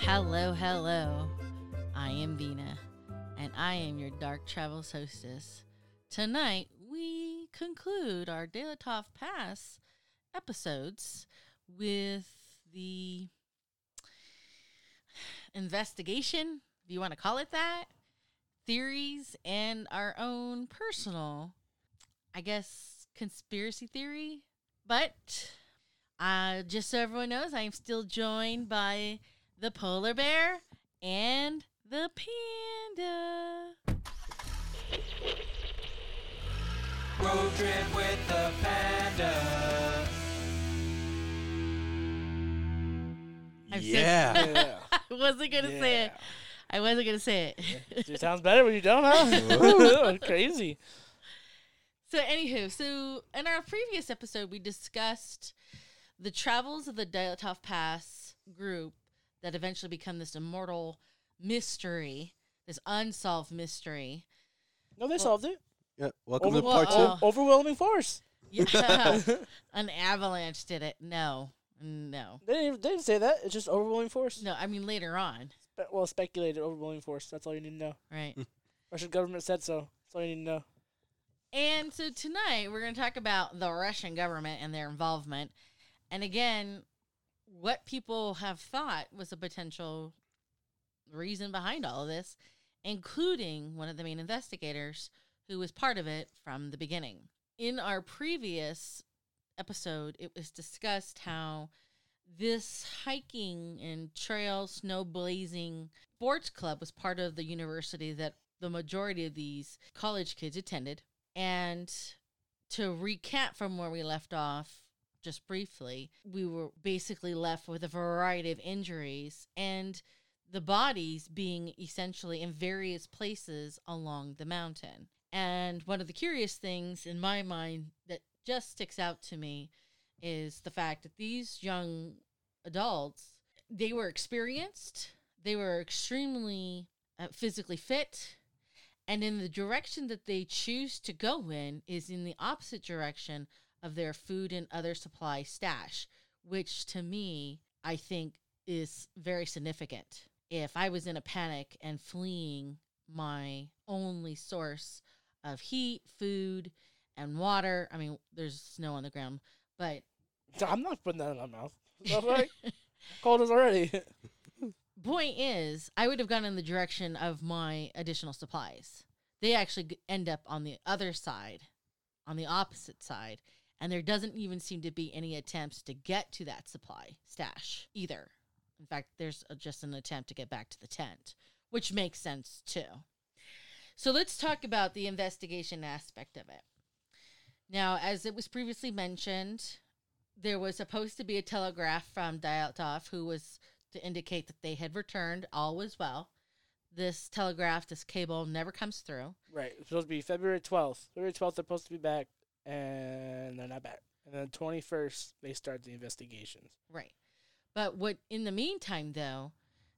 Hello, hello. I am Vina, and I am your Dark Travels hostess. Tonight, we conclude our Dyatlov Pass episodes with the investigation, if you want to call it that, theories, and our own personal, I guess, conspiracy theory. But just so everyone knows, I am still joined by the polar bear and the panda. Road trip with the panda. Yeah. I wasn't going to say it. It sounds better when you don't, huh? Crazy. So anywho, in our previous episode, we discussed the travels of the Dyatlov Pass group that eventually become this immortal mystery, this unsolved mystery. No, they solved it. Yeah, welcome to part two. Overwhelming force. Yeah, an avalanche did it. No. They didn't say that. It's just overwhelming force. No, I mean later on. Speculated overwhelming force. That's all you need to know. Right. Russian government said so. That's all you need to know. And so tonight we're going to talk about the Russian government and their involvement. And again, what people have thought was a potential reason behind all of this, including one of the main investigators who was part of it from the beginning. In our previous episode, it was discussed how this hiking and trail snow blazing sports club was part of the university that the majority of these college kids attended. And to recap from where we left off, just briefly, we were basically left with a variety of injuries and the bodies being essentially in various places along the mountain. And one of the curious things in my mind that just sticks out to me is the fact that these young adults, they were experienced, they were extremely physically fit, and in the direction that they choose to go in is in the opposite direction of their food and other supply stash, which to me, I think is very significant. If I was in a panic and fleeing my only source of heat, food, and water, I mean, there's snow on the ground, but I'm not putting that in my mouth. That's right. Cold is already. Point is, I would have gone in the direction of my additional supplies. They actually end up on the other side, on the opposite side. And there doesn't even seem to be any attempts to get to that supply stash either. In fact, there's just an attempt to get back to the tent, which makes sense too. So let's talk about the investigation aspect of it. Now, as it was previously mentioned, there was supposed to be a telegraph from Dyatlov who was to indicate that they had returned, all was well. This telegraph, this cable never comes through. Right. It's supposed to be February 12th. February 12th, they're supposed to be back. And they're not back. And then 21st, they start the investigations. Right. But what in the meantime, though,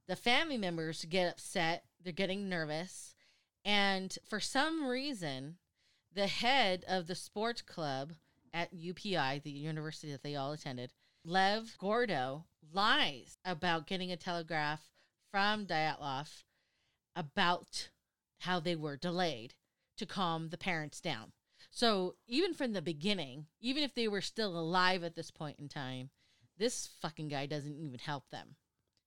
the family members get upset. They're getting nervous. And for some reason, the head of the sports club at UPI, the university that they all attended, Lev Gordo, lies about getting a telegraph from Dyatlov about how they were delayed to calm the parents down. So even from the beginning, even if they were still alive at this point in time, this fucking guy doesn't even help them.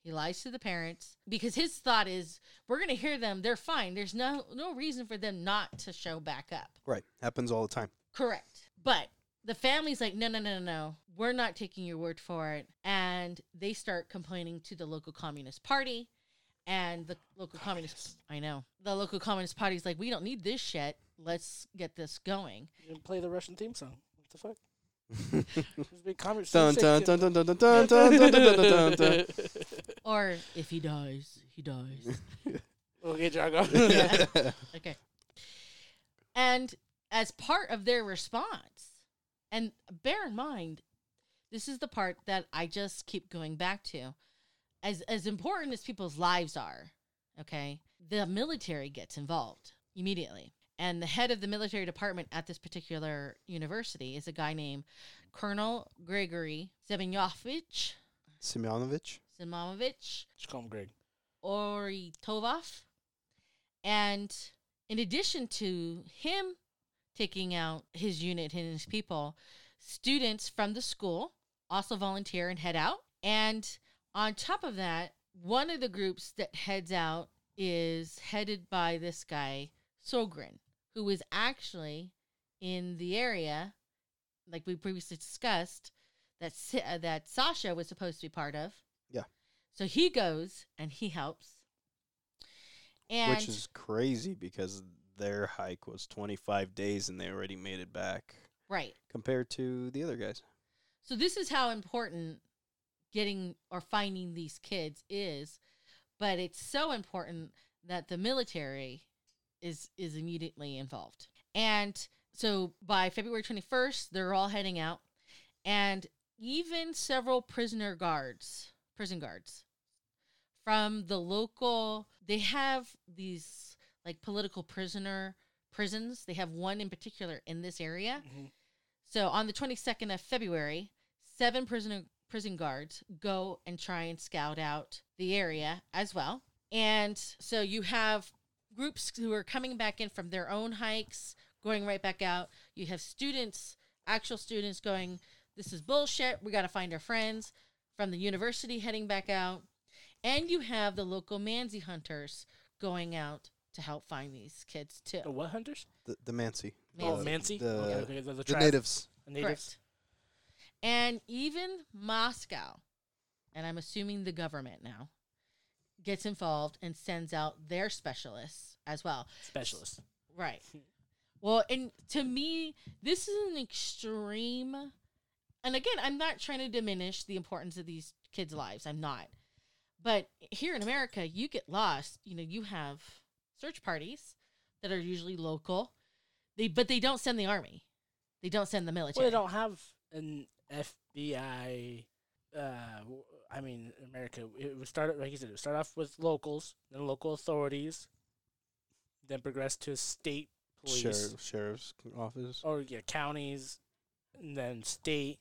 He lies to the parents because his thought is, we're going to hear them. They're fine. There's no reason for them not to show back up. Right. Happens all the time. Correct. But the family's like, no. We're not taking your word for it. And they start complaining to the local Communist Party. And the local communist party's like, we don't need this shit. Let's get this going. And play the Russian theme song. What the fuck? Or if he dies, he dies. Okay, Drago. Yeah. Okay. And as part of their response, and bear in mind, this is the part that I just keep going back to. As important as people's lives are, okay, the military gets involved immediately. And the head of the military department at this particular university is a guy named Colonel Gregory Zeminovich. Zeminovich. Just call him Greg. Oritovov. And in addition to him taking out his unit and his people, students from the school also volunteer and head out. And on top of that, one of the groups that heads out is headed by this guy, Sogrin, who is actually in the area, like we previously discussed, that Sasha was supposed to be part of. Yeah. So he goes and he helps. And which is crazy because their hike was 25 days and they already made it back. Right. Compared to the other guys. So this is how important getting or finding these kids is, but it's so important that the military is immediately involved. And so by February 21st, they're all heading out, and even several prison guards from the local, they have these like political prisoner prisons. They have one in particular in this area. Mm-hmm. So on the 22nd of February, 7 prison guards go and try and scout out the area as well. And so you have groups who are coming back in from their own hikes, going right back out. You have students, actual students going, this is bullshit. We got to find our friends from the university heading back out. And you have the local Mansi hunters going out to help find these kids too. The what hunters? The Mansi. Mansi? The natives. The natives. Correct. And even Moscow, and I'm assuming the government now, gets involved and sends out their specialists as well. Specialists. Right. Well, and to me, this is an extreme, and again, I'm not trying to diminish the importance of these kids' lives. I'm not. But here in America, you get lost. You know, you have search parties that are usually local, but they don't send the army. They don't send the military. Well, they don't have an FBI, in America, it would start, like you said, it would start off with locals, then local authorities, then progress to state police. Sheriff's office. Or, yeah, counties, and then state,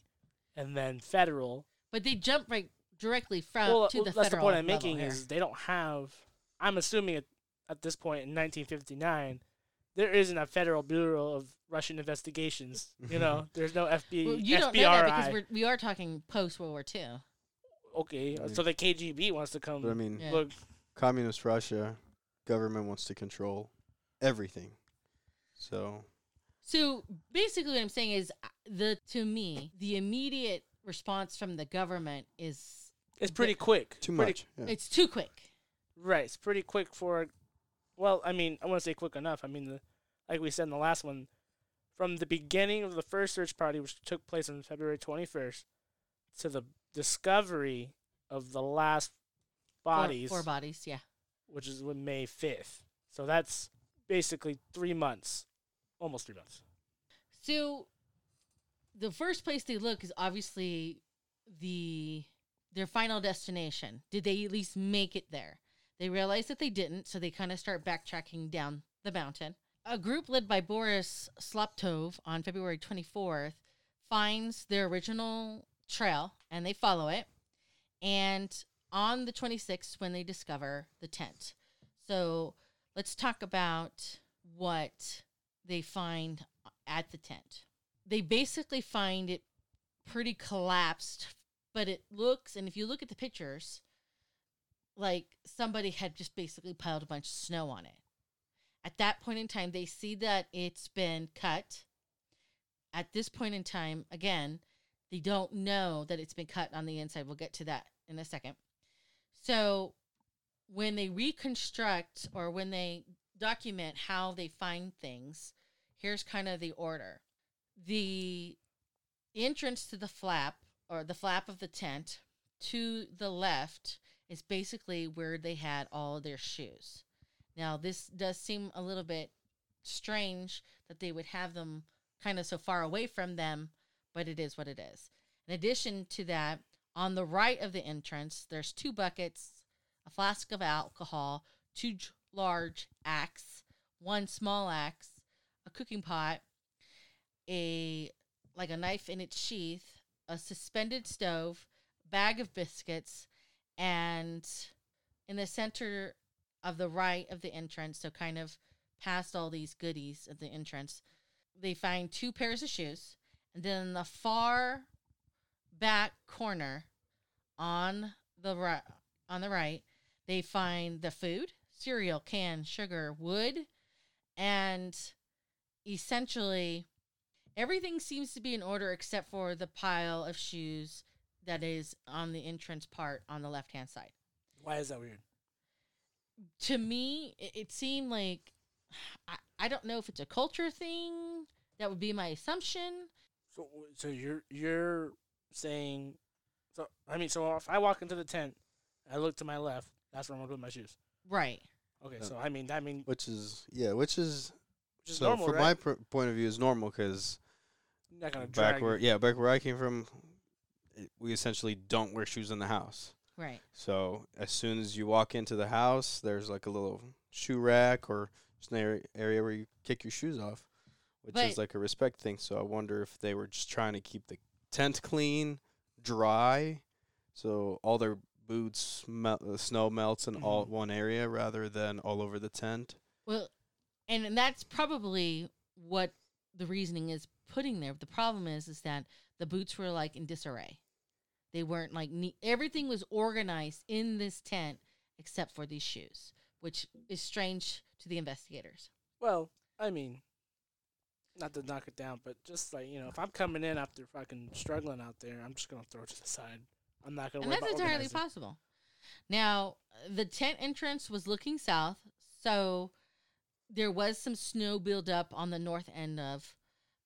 and then federal. But they jump right directly to the federal level. That's the point I'm making here. Is they don't have, I'm assuming at this point in 1959, there isn't a Federal Bureau of Russian Investigations. You know, there's no FBI. Well, you FBRI. Don't know that because we are talking post-World War II. Okay, so the KGB wants to come. But I mean, look. Communist Russia, government wants to control everything. So basically what I'm saying is, to me, the immediate response from the government is... It's pretty quick. Too much. Yeah. It's too quick. Right, it's pretty quick for... Well, I mean, I want to say quick enough. I mean, like we said in the last one, from the beginning of the first search party, which took place on February 21st, to the discovery of the last bodies. Four bodies, yeah. Which is May 5th. So that's basically 3 months, almost 3 months. So the first place they look is obviously their final destination. Did they at least make it there? They realize that they didn't, so they kind of start backtracking down the mountain. A group led by Boris Sloptov on February 24th finds their original trail, and they follow it. And on the 26th, when they discover the tent. So let's talk about what they find at the tent. They basically find it pretty collapsed, but it looks, and if you look at the pictures, like somebody had just basically piled a bunch of snow on it. At that point in time, they see that it's been cut. At this point in time, again, they don't know that it's been cut on the inside. We'll get to that in a second. So when they reconstruct or when they document how they find things, here's kind of the order. The entrance to the flap, or the flap of the tent, to the left is basically where they had all of their shoes. Now, this does seem a little bit strange that they would have them kind of so far away from them, but it is what it is. In addition to that, on the right of the entrance, there's two buckets, a flask of alcohol, two large axe, one small axe, a cooking pot, a knife in its sheath, a suspended stove, bag of biscuits, and in the center of the right of the entrance, so kind of past all these goodies at the entrance, they find two pairs of shoes. And then in the far back corner on the right, they find the food, cereal, can, sugar, wood, and essentially everything seems to be in order except for the pile of shoes that is on the entrance part on the left-hand side. Why is that weird? To me, it seemed like, I don't know if it's a culture thing. That would be my assumption. So you're saying, so if I walk into the tent, I look to my left, that's where I'm going to put my shoes. Right. Okay, so I mean. Which is so normal, from right? my point of view, is normal because back where I came from, we essentially don't wear shoes in the house. Right. So as soon as you walk into the house, there's like a little shoe rack or just an area where you kick your shoes off, which is like a respect thing. So I wonder if they were just trying to keep the tent clean, dry, so all their boots, snow melts in all one area rather than all over the tent. Well, and that's probably what the reasoning is putting there. The problem is that the boots were like in disarray. They weren't like everything was organized in this tent except for these shoes, which is strange to the investigators. Well, I mean, not to knock it down, but just like, if I'm coming in after fucking struggling out there, I'm just going to throw it to the side. I'm not going to worry about it. And that's entirely possible. Now, the tent entrance was looking south, so there was some snow buildup on the north end of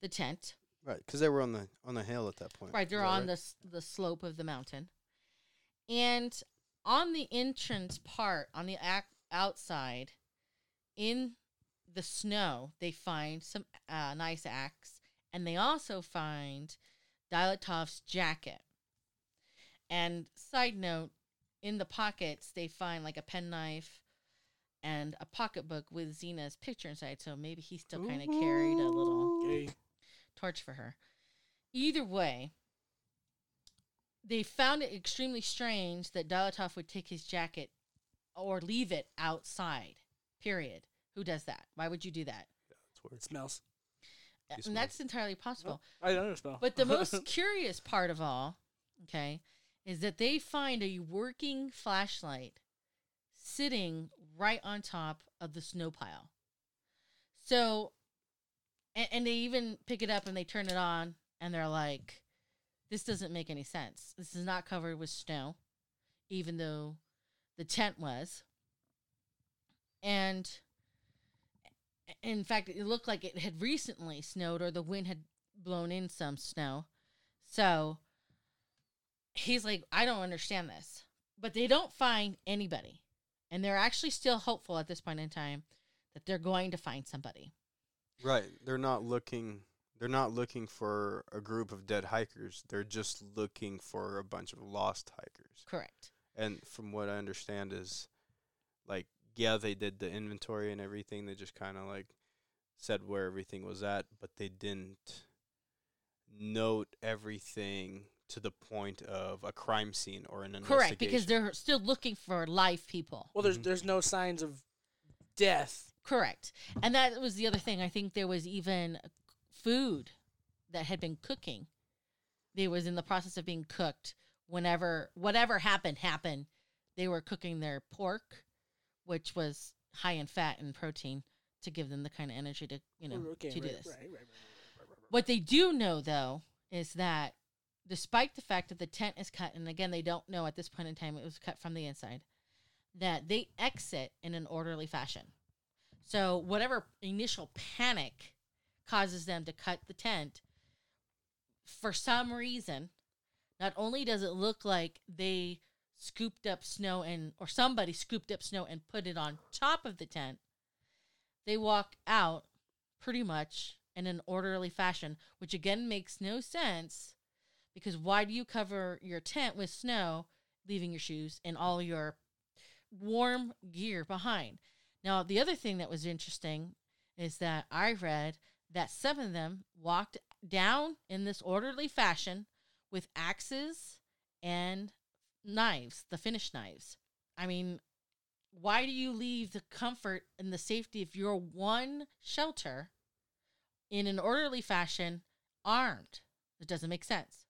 the tent. Right, because they were on the hill at that point. Right, they're on the slope of the mountain. And on the entrance part, on the outside, in the snow, they find some nice axe, and they also find Dyatlov's jacket. And side note, in the pockets, they find like a penknife and a pocketbook with Zina's picture inside, so maybe he still kind of carried a little... Okay. Torch for her. Either way, they found it extremely strange that Dyatlov would take his jacket or leave it outside. Period. Who does that? Why would you do that? Yeah, that's weird. It smells. And that's entirely possible. Oh, I don't smell. But the most curious part of all, okay, is that they find a working flashlight sitting right on top of the snow pile. So... And they even pick it up and they turn it on and they're like, this doesn't make any sense. This is not covered with snow, even though the tent was. And in fact, it looked like it had recently snowed or the wind had blown in some snow. So he's like, I don't understand this. But they don't find anybody. And they're actually still hopeful at this point in time that they're going to find somebody. Right, they're not looking for a group of dead hikers. They're just looking for a bunch of lost hikers. Correct. And from what I understand is, like, yeah, they did the inventory and everything. They just kind of like said where everything was at, but they didn't note everything to the point of a crime scene or an investigation. Correct, because they're still looking for live people. Well, there's no signs of death. Correct. And that was the other thing. I think there was even food that had been cooking. It was in the process of being cooked. Whatever happened, they were cooking their pork, which was high in fat and protein to give them the kind of energy to, do this. Right. What they do know, though, is that despite the fact that the tent is cut, and again, they don't know at this point in time, it was cut from the inside, that they exit in an orderly fashion. So whatever initial panic causes them to cut the tent, for some reason, not only does it look like they scooped up snow and, or somebody scooped up snow and put it on top of the tent, they walk out pretty much in an orderly fashion, which again makes no sense, because why do you cover your tent with snow, leaving your shoes and all your warm gear behind? Now, the other thing that was interesting is that I read that seven of them walked down in this orderly fashion with axes and knives, the Finnish knives. I mean, why do you leave the comfort and the safety of your one shelter in an orderly fashion armed? It doesn't make sense.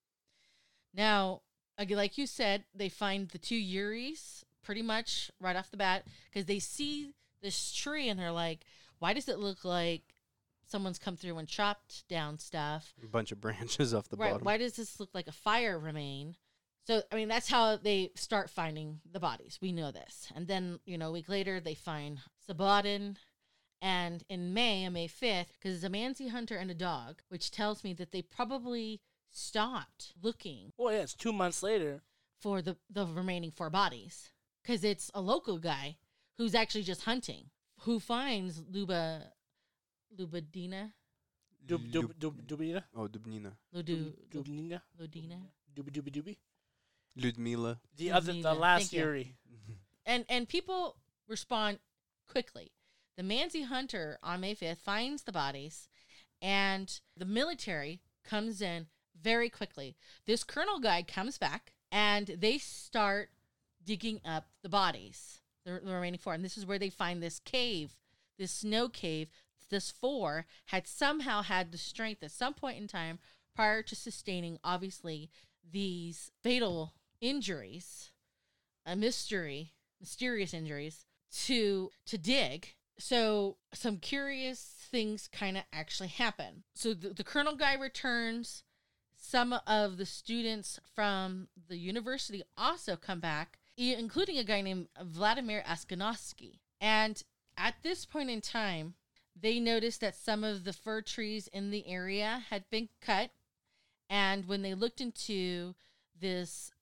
Now, like you said, they find the two Yuris pretty much right off the bat because they see this tree and they're like, why does it look like someone's come through and chopped down stuff? A bunch of branches off the bottom. Why does this look like a fire remain? So, I mean, that's how they start finding the bodies. We know this. And then, you know, a week later, they find Sabatin. And in May, on May 5th, because it's a Mansi hunter and a dog, which tells me that they probably stopped looking. Well, yeah, it's 2 months later. For the remaining four bodies. Because it's a local guy who's actually just hunting, who finds Lyudmila. The last Yuri. And people respond quickly. The Mansi hunter on May 5th finds the bodies, and the military comes in very quickly. This colonel guy comes back, and they start digging up the bodies, the remaining four. And this is where they find this cave, this snow cave. This four had somehow had the strength at some point in time prior to sustaining, obviously, these fatal injuries, mysterious injuries, to dig. So some curious things kind of actually happen. So the colonel guy returns. Some of the students from the university also come back, including a guy named Vladimir Askanovsky. And at this point in time, they noticed that some of the fir trees in the area had been cut. And when they looked into this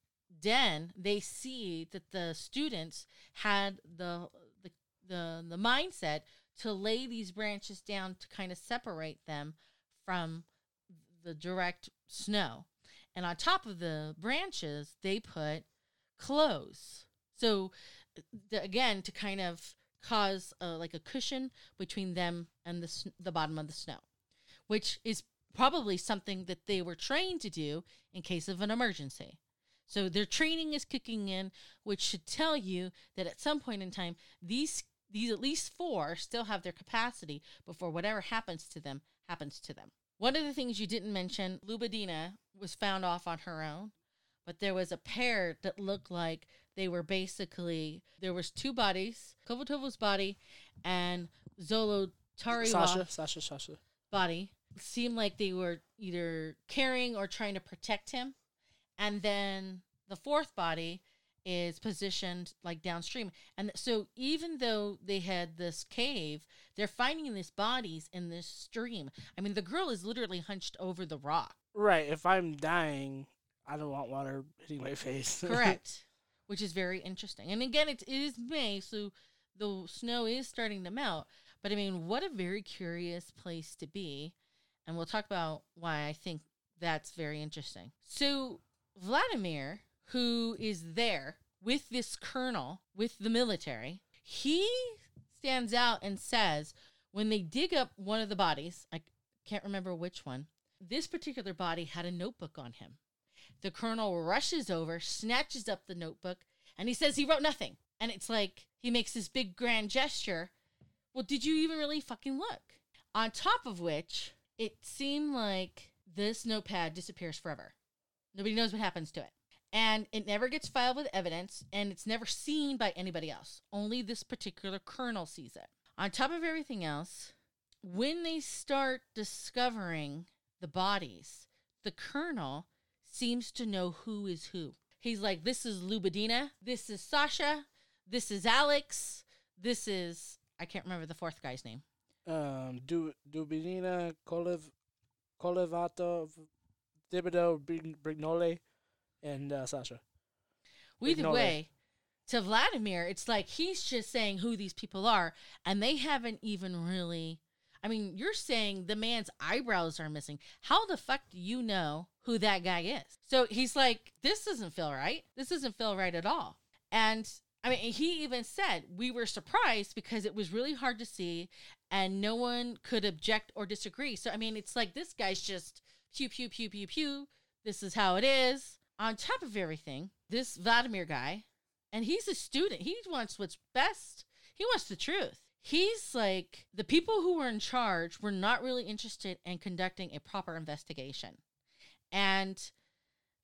den, they see that the students had the mindset to lay these branches down to kind of separate them from the direct snow. And on top of the branches, they put clothes. So, again, to kind of cause like a cushion between them and the bottom of the snow, which is probably something that they were trained to do in case of an emergency. So their training is kicking in, which should tell you that at some point in time, these at least four still have their capacity before whatever happens to them happens to them. One of the things you didn't mention, Lyuba Dubinina was found off on her own, but there was a pair that looked like they were basically, there was two bodies, Kovaltov's body and Zolotaryov's Sasha body. It seemed like they were either carrying or trying to protect him. And then the fourth body is positioned like downstream. And so even though they had this cave, they're finding these bodies in this stream. I mean, the girl is literally hunched over the rock. Right. If I'm dying, I don't want water hitting my face. Correct. Which is very interesting. And again, it is May, so the snow is starting to melt. But, I mean, what a very curious place to be. And we'll talk about why I think that's very interesting. So Vladimir, who is there with this colonel, with the military, he stands out and says when they dig up one of the bodies, I can't remember which one, this particular body had a notebook on him. The colonel rushes over, snatches up the notebook, and he says he wrote nothing. And it's like he makes this big grand gesture. Well, did you even really fucking look? On top of which, it seemed like this notepad disappears forever. Nobody knows what happens to it. And it never gets filed with evidence, and it's never seen by anybody else. Only this particular colonel sees it. On top of everything else, when they start discovering the bodies, the colonel seems to know who is who. He's like, this is Lyuba Dubinina, this is Sasha, This is Alex. This is, I can't remember the fourth guy's name. Dubinina, Kolevatov, Thibodeau, Brignole, and Sasha. Either way, to Vladimir, it's like he's just saying who these people are, and they haven't even really... I mean, you're saying the man's eyebrows are missing. How the fuck do you know who that guy is? So he's like, this doesn't feel right. This doesn't feel right at all. And I mean, he even said we were surprised because it was really hard to see and no one could object or disagree. So, I mean, it's like this guy's just pew, pew, pew, pew, pew. This is how it is. On top of everything, this Vladimir guy, and he's a student. He wants what's best. He wants the truth. He's like, the people who were in charge were not really interested in conducting a proper investigation. And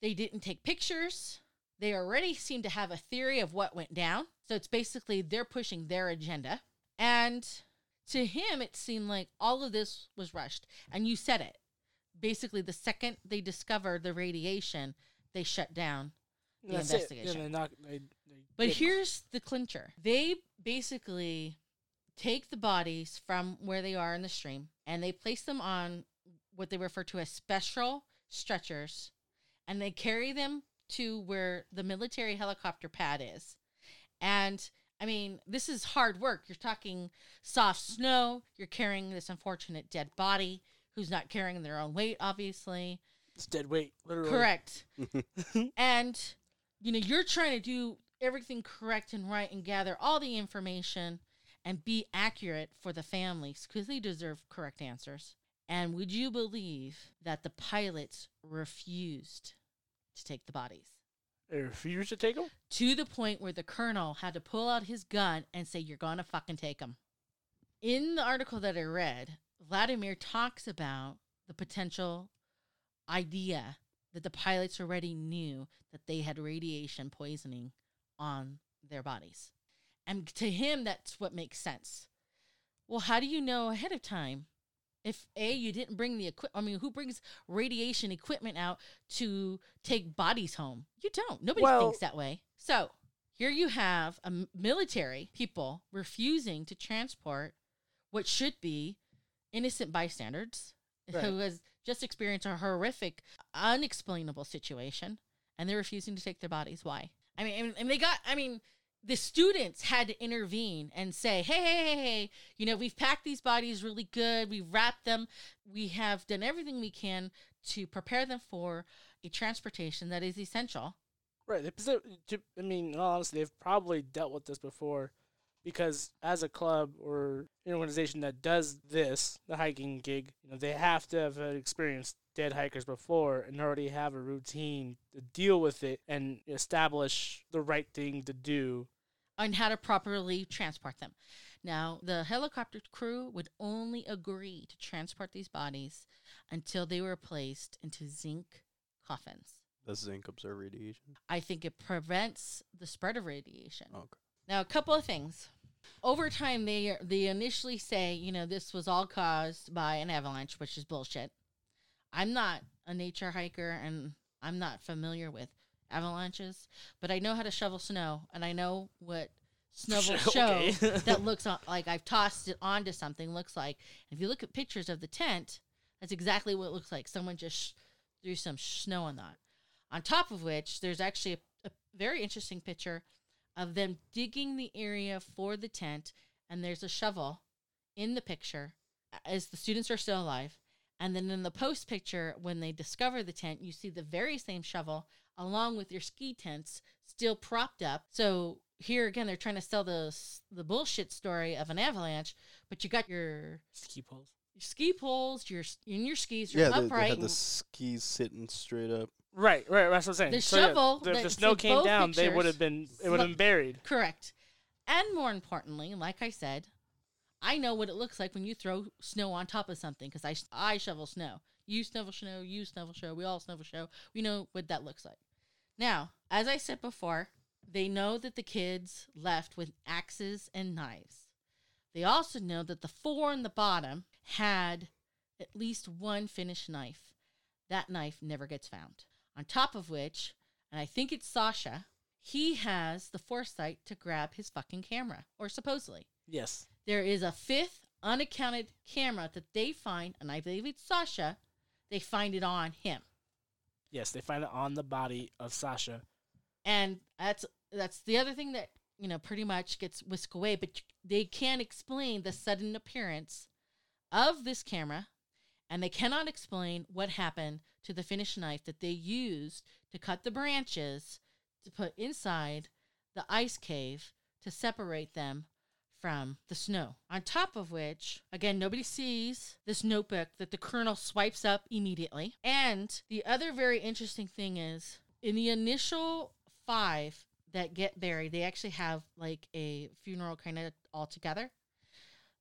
they didn't take pictures. They already seem to have a theory of what went down. So it's basically they're pushing their agenda. And to him, it seemed like all of this was rushed. And you said it. Basically, the second they discovered the radiation, they shut down the investigation. Yeah, but here's the clincher. They basically take the bodies from where they are in the stream and they place them on what they refer to as special stretchers, and they carry them to where the military helicopter pad is. And I mean, this is hard work. You're talking soft snow. You're carrying this unfortunate dead body who's not carrying their own weight, obviously. It's dead weight, literally. Correct. And, you know, you're trying to do everything correct and right and gather all the information and be accurate for the families because they deserve correct answers. And would you believe that the pilots refused to take the bodies? They refused to take them? To the point where the colonel had to pull out his gun and say, you're going to fucking take them. In the article that I read, Vladimir talks about the potential idea that the pilots already knew that they had radiation poisoning on their bodies. And to him, that's what makes sense. Well, how do you know ahead of time if, A, you didn't bring the equipment? I mean, who brings radiation equipment out to take bodies home? You don't. Nobody thinks that way. So here you have a military people refusing to transport what should be innocent bystanders who has just experienced a horrific, unexplainable situation, and they're refusing to take their bodies. Why? I mean, and they got, I mean... The students had to intervene and say, hey, you know, we've packed these bodies really good. We've wrapped them. We have done everything we can to prepare them for a transportation that is essential. Right. I mean, in all honesty, they've probably dealt with this before because as a club or an organization that does this, the hiking gig, you know, they have to have experienced dead hikers before and already have a routine to deal with it and establish the right thing to do. And how to properly transport them. Now, the helicopter crew would only agree to transport these bodies until they were placed into zinc coffins. Does zinc absorb radiation? I think it prevents the spread of radiation. Okay. Now, a couple of things. Over time, they initially say, you know, this was all caused by an avalanche, which is bullshit. I'm not a nature hiker, and I'm not familiar with avalanches, but I know how to shovel snow, and I know what snowballs show that looks like I've tossed it onto something looks like. If you look at pictures of the tent, that's exactly what it looks like. Someone just threw some snow on that. On top of which, there's actually a very interesting picture of them digging the area for the tent, and there's a shovel in the picture as the students are still alive. And then in the post picture, when they discover the tent, you see the very same shovel along with your ski tents still propped up. So here again, they're trying to sell the bullshit story of an avalanche, but you got your ski poles, your skis, your upright. Yeah, they had the skis sitting straight up. Right. That's what I'm saying. The shovel. Yeah, if the snow came down, they would have been. It would have been buried. Correct. And more importantly, like I said, I know what it looks like when you throw snow on top of something because I shovel snow. You shovel snow. You shovel snow. We all shovel snow. We know what that looks like. Now, as I said before, they know that the kids left with axes and knives. They also know that the four in the bottom had at least one finished knife. That knife never gets found. On top of which, and I think it's Sasha, he has the foresight to grab his fucking camera, or supposedly. Yes. There is a fifth unaccounted camera that they find, and I believe it's Sasha. They find it on him. Yes, they find it on the body of Sasha. And that's the other thing that, you know, pretty much gets whisked away, but they can't explain the sudden appearance of this camera, and they cannot explain what happened to the Finnish knife that they used to cut the branches to put inside the ice cave to separate them from the snow. On top of which, again, nobody sees this notebook that the colonel swipes up immediately. And the other very interesting thing is, in the initial 5 that get buried, they actually have like a funeral kind of all together.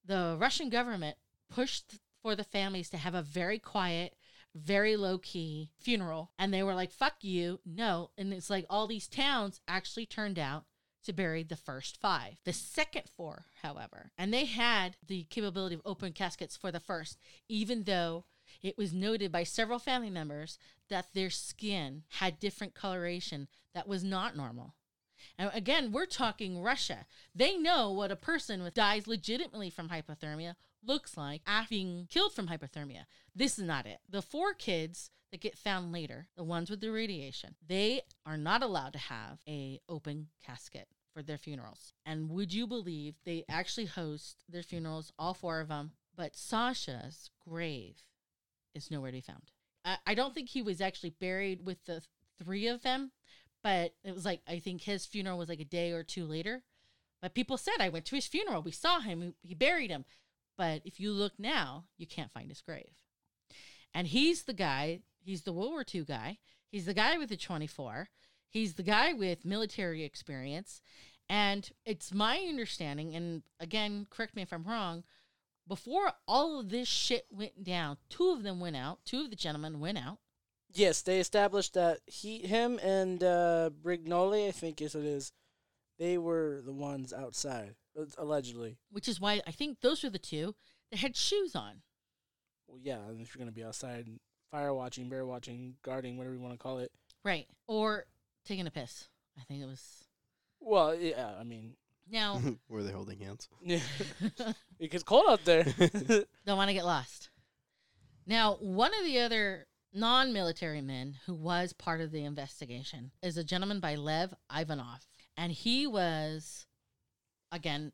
The Russian government pushed for the families to have a very quiet, very low-key funeral. And they were like, fuck you, no. And it's like all these towns actually turned out to bury the first 5. The second 4, however, and they had the capability of open caskets for the first, even though it was noted by several family members that their skin had different coloration that was not normal. And again, we're talking Russia. They know what a person who dies legitimately from hypothermia looks like after being killed from hypothermia. This is not it. The 4 kids that get found later, the ones with the radiation, they are not allowed to have a open casket for their funerals. And would you believe they actually host their funerals, all 4 of them, but Sasha's grave is nowhere to be found. I don't think he was actually buried with the 3 of them, but it was like, I think his funeral was like a day or 2 later. But people said, I went to his funeral. We saw him. He buried him. But if you look now, you can't find his grave. And he's the guy, he's the World War II guy. He's the guy with the 24. He's the guy with military experience. And it's my understanding, and again, correct me if I'm wrong, before all of this shit went down, 2 of them went out. 2 of the gentlemen went out. Yes, they established that him and Brignole, I think is what it is, they were the ones outside, allegedly. Which is why I think those were the 2 that had shoes on. Well, yeah, if you're going to be outside, fire watching, bear watching, guarding, whatever you want to call it. Right, or taking a piss. I think it was... Well, yeah, I mean... Now... Were they holding hands? It gets cold out there. Don't want to get lost. Now, one of the other... non-military men who was part of the investigation is a gentleman by Lev Ivanov. And he was, again,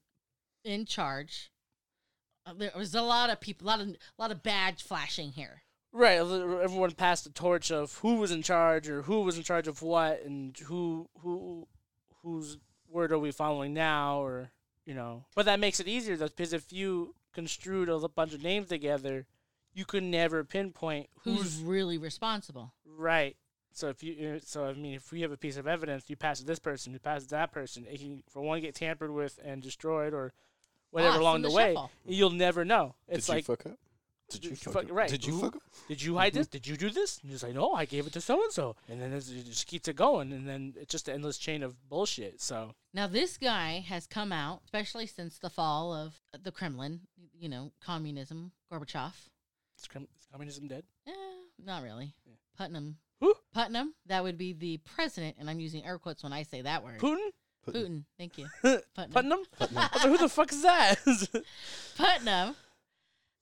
in charge. There was a lot of people, a lot of badge flashing here. Right. Everyone passed the torch of who was in charge or who was in charge of what and whose word are we following now or, you know. But that makes it easier, though, because if you construed a bunch of names together, you could never pinpoint who's really responsible. Right. So if we have a piece of evidence, you pass it to this person, you pass it to that person, it can, for one, get tampered with and destroyed or whatever along the way. Shuffle. You'll never know. It's like, did you fuck up? Did you fuck up? Right. Did you fuck up? Did you hide this? Did you do this? And you say, no, I gave it to so-and-so. And then it just keeps it going. And then it's just an endless chain of bullshit. So now this guy has come out, especially since the fall of the Kremlin, you know, communism, Gorbachev. Is communism dead? Not really. Yeah. Putnam. Who? Putnam. That would be the president, and I'm using air quotes when I say that word. Putin. Thank you. Putnam? Putnam. Who the fuck is that? Putnam,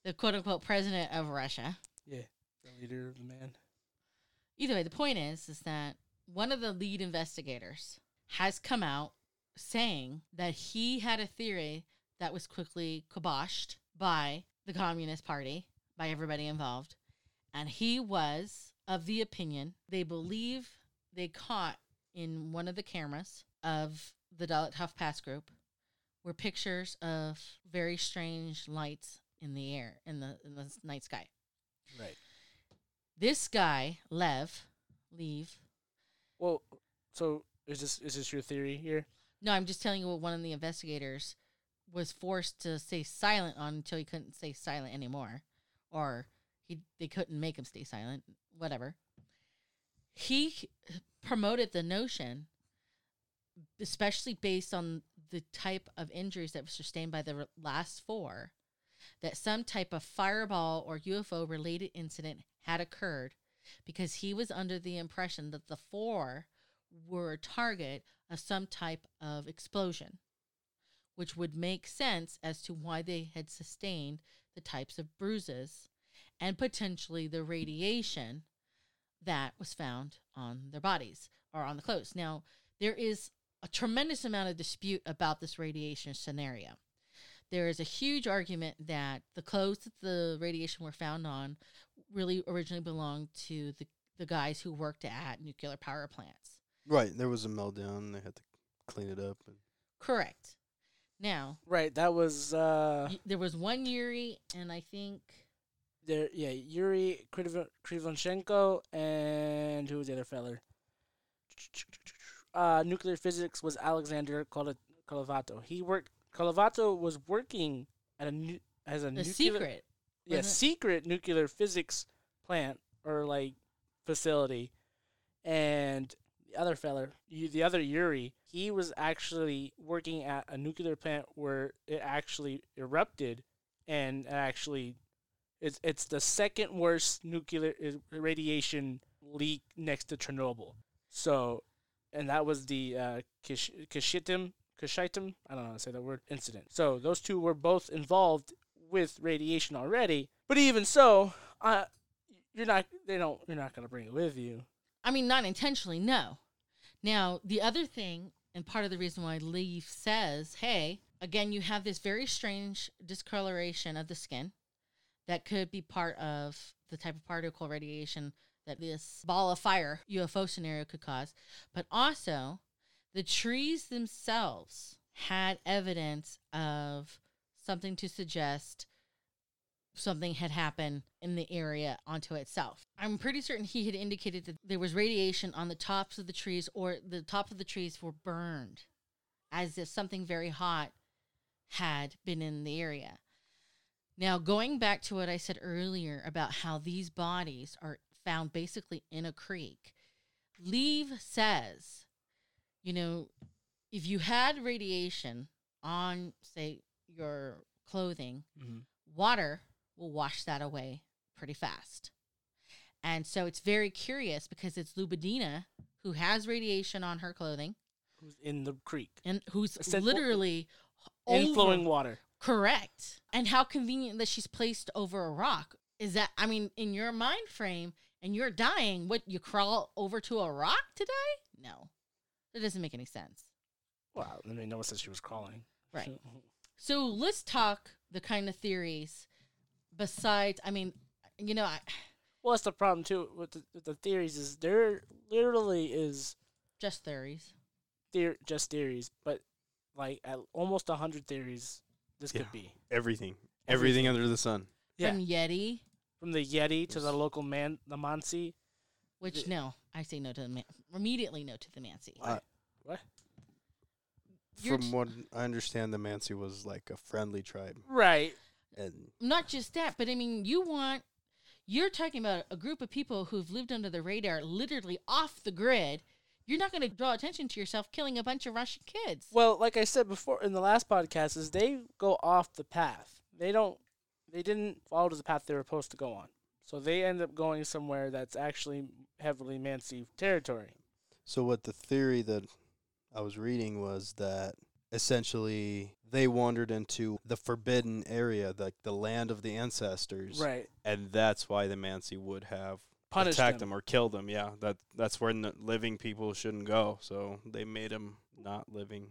the quote-unquote president of Russia. Yeah, the leader of the man. Either way, the point is that one of the lead investigators has come out saying that he had a theory that was quickly kiboshed by the Communist Party, by everybody involved, and he was of the opinion they believe they caught in one of the cameras of the Dyatlov Pass group were pictures of very strange lights in the air, in the night sky. Right. This guy, Lev. Well, so is this your theory here? No, I'm just telling you what one of the investigators was forced to stay silent on until he couldn't stay silent anymore. Or they couldn't make him stay silent, whatever. He promoted the notion, especially based on the type of injuries that were sustained by the last 4, that some type of fireball or UFO-related incident had occurred because he was under the impression that the 4 were a target of some type of explosion, which would make sense as to why they had sustained the types of bruises and potentially the radiation that was found on their bodies or on the clothes. Now, there is a tremendous amount of dispute about this radiation scenario. There is a huge argument that the clothes that the radiation were found on really originally belonged to the guys who worked at nuclear power plants. Right. There was a meltdown. They had to clean it up. Correct. Now. Right. That was. There was one Yuri, and I think. Yuri Krivonchenko, and who was the other feller? Nuclear physics was Alexander Kolevatov. Kolevatov was working at a nuclear secret. Yeah, secret nuclear physics plant or like facility. And the other fella, the other Yuri, he was actually working at a nuclear plant where it actually erupted, and actually it's the second worst nuclear radiation leak next to Chernobyl. So, and that was the Kyshtym, I don't know how to say that word, incident. So those two were both involved with radiation already. But even so, you're not going to bring it with you. I mean, not intentionally, no. Now, the other thing, and part of the reason why Lev says, hey, again, you have this very strange discoloration of the skin that could be part of the type of particle radiation that this ball of fire UFO scenario could cause. But also, the trees themselves had evidence of something to suggest something had happened in the area onto itself. I'm pretty certain he had indicated that there was radiation on the tops of the trees, or the tops of the trees were burned as if something very hot had been in the area. Now, going back to what I said earlier about how these bodies are found basically in a creek, Lev says, you know, if you had radiation on, say, your clothing, mm-hmm. water will wash that away pretty fast. And so it's very curious because it's Lyuba Dubinina who has radiation on her clothing. Who's in the creek. And who's literally inflowing water. Correct. And how convenient that she's placed over a rock. Is that, I mean, in your mind frame and you're dying, what, you crawl over to a rock to die? No. That doesn't make any sense. Well, I mean, no one said she was crawling. Right. So let's talk the kind of theories besides, I mean, you know. Well, that's the problem, too, with the theories is there literally is. Just theories. Just theories, but like almost 100 theories this could be. Everything under the sun. Yeah. From the Yeti to the local man, the Mansi. Which, no. I say no to the man. Immediately no to the Mansi. What? From what I understand, the Mansi was like a friendly tribe. Right. And not just that, but I mean, you're talking about a group of people who've lived under the radar, literally off the grid. You're not going to draw attention to yourself killing a bunch of Russian kids. Well, like I said before in the last podcast, is they go off the path. They didn't follow the path they were supposed to go on. So they end up going somewhere that's actually heavily Mansi territory. So what the theory that I was reading was that essentially they wandered into the forbidden area, like the land of the ancestors. Right. And that's why the Mansi would have attacked them or killed them. Yeah, that's where living people shouldn't go. So they made them not living.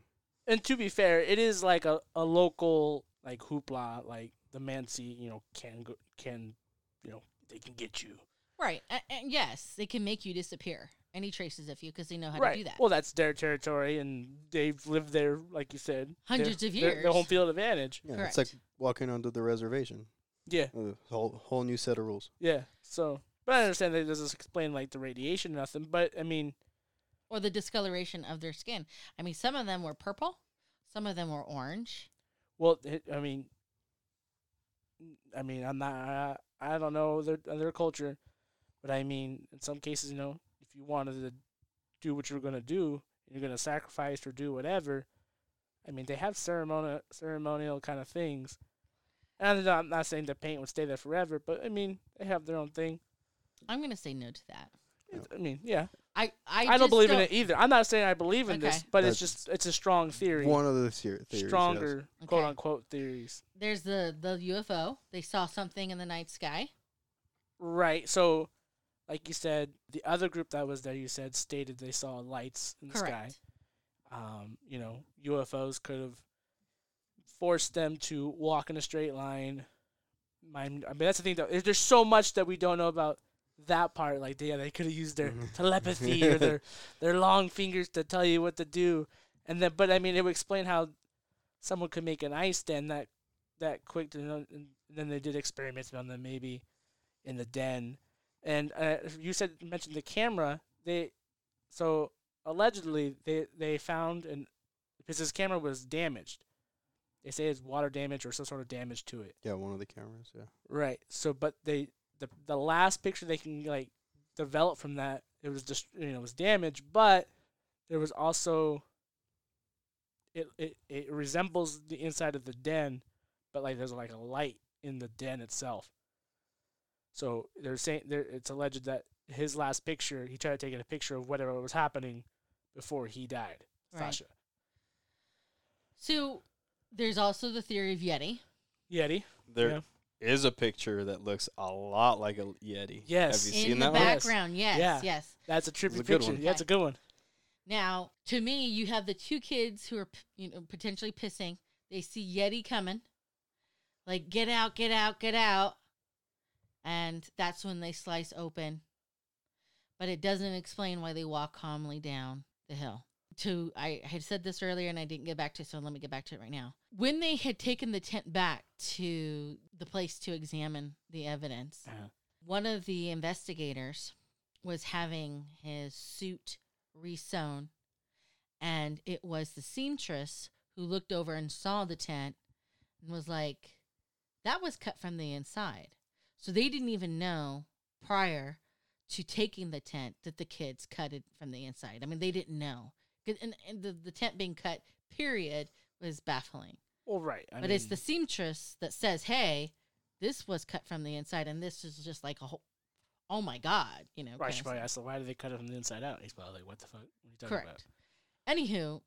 And to be fair, it is like a local like hoopla, like the Mansi, you know, can they can get you. Right. And yes, they can make you disappear. Any traces of you because they know how to do that. Well, that's their territory, and they've lived there, like you said. Hundreds of years. Their home field advantage. Yeah, correct. It's like walking onto the reservation. Yeah. Whole new set of rules. Yeah. So, but I understand that it doesn't explain, like, the radiation or nothing, but, I mean. Or the discoloration of their skin. I mean, some of them were purple. Some of them were orange. Well, I mean, I'm not... I don't know their culture, but I mean, in some cases, you know, if you wanted to do what you're going to do, you're going to sacrifice or do whatever. I mean, they have ceremonial kind of things. And I'm not saying the paint would stay there forever, but I mean, they have their own thing. I'm going to say no to that. I mean, yeah. I don't believe in it either. I'm not saying I believe in this, but it's a strong theory. One of the theories. Stronger, quote-unquote, theories. There's the UFO. They saw something in the night sky. Right. So, like you said, the other group that was there, you said, stated they saw lights in the sky. You know, UFOs could have forced them to walk in a straight line. I mean, that's the thing, though. There's so much that we don't know about that part. Like, they could have used their telepathy or their long fingers to tell you what to do. And then, but, I mean, it would explain how someone could make an ice den that quick. And then they did experiments on them maybe in the den. And you said mentioned the camera. So, allegedly, they found because his camera was damaged. They say it's water damage or some sort of damage to it. Yeah, one of the cameras, yeah. Right. So, but the last picture they can develop from that, it was just it was damaged, but there was also it resembles the inside of the den, but there's a light in the den itself. So they're saying it's alleged that his last picture, he tried to take a picture of whatever was happening before he died, right. Sasha. So. There's also the theory of Yeti. There is a picture that looks a lot like a Yeti. Yes. Have you seen that one? In the background, yes. That's a trippy picture. Yeah, that's a good one. Now, to me, you have the two kids who are potentially pissing. They see Yeti coming. Like, get out, get out, get out. And that's when they slice open. But it doesn't explain why they walk calmly down the hill. I had said this earlier and I didn't get back to it, so let me get back to it right now. When they had taken the tent back to the place to examine the evidence, one of the investigators was having his suit resewn, and it was the seamstress who looked over and saw the tent and was like, that was cut from the inside. So they didn't even know prior to taking the tent that the kids cut it from the inside. I mean, they didn't know. And the tent being cut, period, was baffling. Well, right. But it's the seamstress that says, hey, this was cut from the inside, and this is just like a whole, oh, my God. You know, right, she probably asked, why did they cut it from the inside out? He's probably like, what the fuck? What are you talking about? Anywho,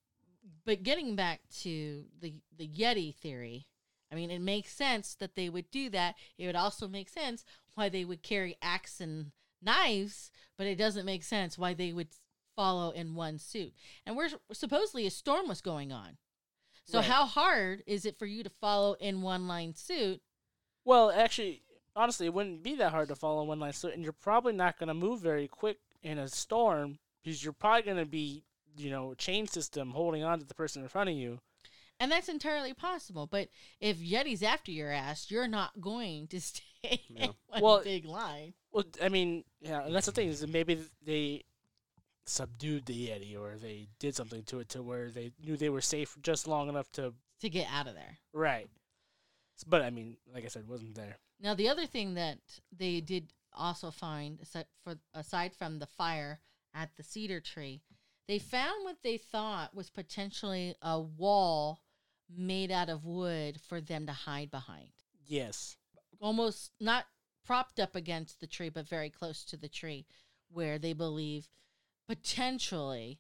but getting back to the Yeti theory, I mean, it makes sense that they would do that. It would also make sense why they would carry axe and knives, but it doesn't make sense why they would follow in one suit. And we're supposedly a storm was going on. So how hard is it for you to follow in one line suit? Well, actually, honestly, it wouldn't be that hard to follow in one line suit. And you're probably not going to move very quick in a storm because you're probably going to be, chain system holding on to the person in front of you. And that's entirely possible. But if Yeti's after your ass, you're not going to stay in one big line. Well, I mean, and that's the thing is that maybe they subdued the Yeti, or they did something to it to where they knew they were safe just long enough to get out of there. Right. But, I mean, like I said, wasn't there. Now, the other thing that they did also find, aside from the fire at the cedar tree, they found what they thought was potentially a wall made out of wood for them to hide behind. Yes. Almost not propped up against the tree, but very close to the tree, where they believe potentially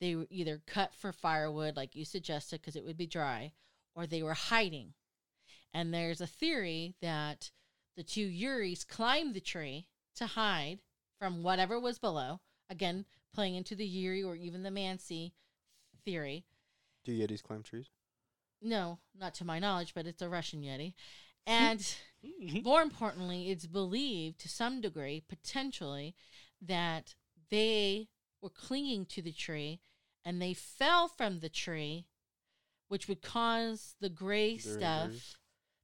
they were either cut for firewood, like you suggested, because it would be dry, or they were hiding. And there's a theory that the two Yuris climbed the tree to hide from whatever was below. Again, playing into the Yuri or even the Mansi theory. Do Yetis climb trees? No, not to my knowledge, but it's a Russian Yeti. And more importantly, it's believed to some degree, potentially, that they were clinging to the tree, and they fell from the tree, which would cause the gray stuff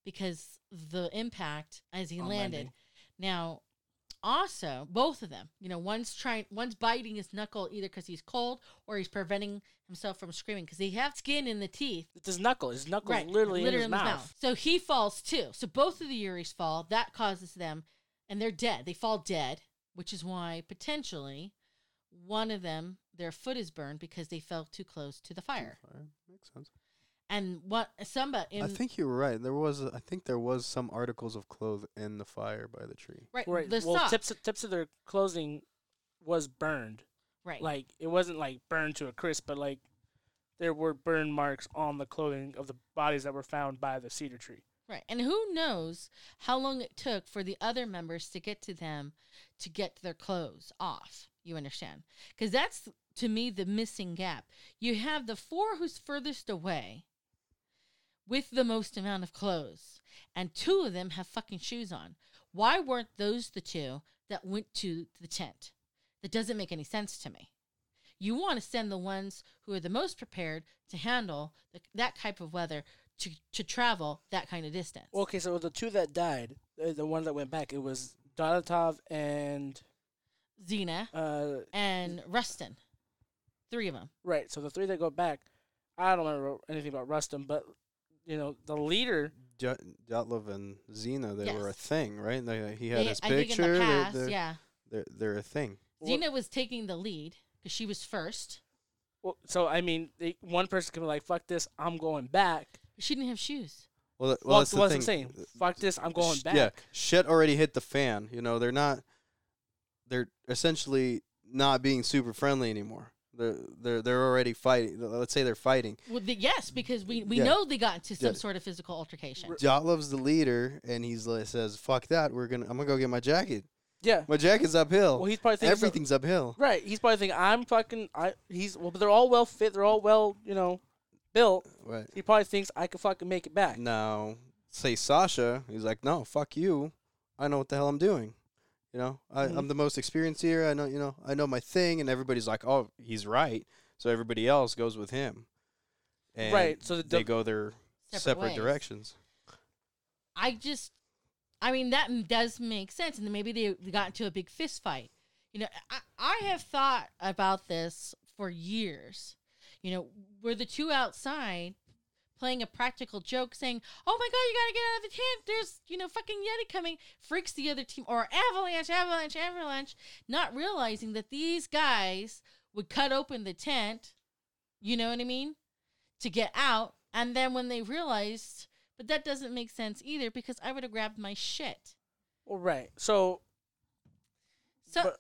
because the impact as he landed. Now, also, both of them, one's biting his knuckle either because he's cold or he's preventing himself from screaming because they have skin in the teeth. It's his knuckle. His knuckle's literally in his mouth. So he falls too. So both of the Yuris fall. That causes them, and they're dead. They fall dead, which is why potentially one of them, their foot is burned because they fell too close to the fire. Makes sense. And I think you were right. I think there was some articles of clothes in the fire by the tree. Right. Tips of their clothing was burned. Right. Like, it wasn't, like, burned to a crisp, but, like, there were burn marks on the clothing of the bodies that were found by the cedar tree. Right. And who knows how long it took for the other members to get to them to get their clothes off. You understand? Because that's, to me, the missing gap. You have the four who's furthest away with the most amount of clothes, and two of them have fucking shoes on. Why weren't those the two that went to the tent? That doesn't make any sense to me. You want to send the ones who are the most prepared to handle that type of weather to travel that kind of distance. Okay, so the two that died, the ones that went back, it was Dyatlov and... Zina and Rustin. Three of them. Right, so the three that go back, I don't remember anything about Rustin, but... You know, the leader... Dyatlov and Zina, they were a thing, right? He had his picture. I think in the past, They're a thing. Zina was taking the lead because she was first. Well, so, I mean, one person can be like, fuck this, I'm going back. She didn't have shoes. Well, that's the thing. Fuck this, I'm going back. Yeah, shit already hit the fan. You know, they're essentially not being super friendly anymore. They're already fighting. Let's say they're fighting. Well, because we know they got into some sort of physical altercation. Dyatlov's the leader, and he says, "Fuck that! I'm gonna go get my jacket." Yeah, my jacket's uphill. Well, he's probably thinking everything's uphill. Right? He's probably thinking, "I'm fucking." But they're all well fit. They're all well, built. Right. He probably thinks I could fucking make it back. Now, say Sasha. He's like, "No, fuck you. I know what the hell I'm doing." You know, I'm the most experienced here. I know my thing. And everybody's like, oh, he's right. So everybody else goes with him. And so they go their separate directions. That does make sense. And then maybe they got into a big fist fight. You know, I have thought about this for years. You know, were the two outside playing a practical joke, saying, oh my God, you got to get out of the tent. There's, fucking Yeti coming. Freaks the other team. Or avalanche. Not realizing that these guys would cut open the tent, you know what I mean, to get out. And then when they realized, but that doesn't make sense either because I would have grabbed my shit. Well, right. So I'm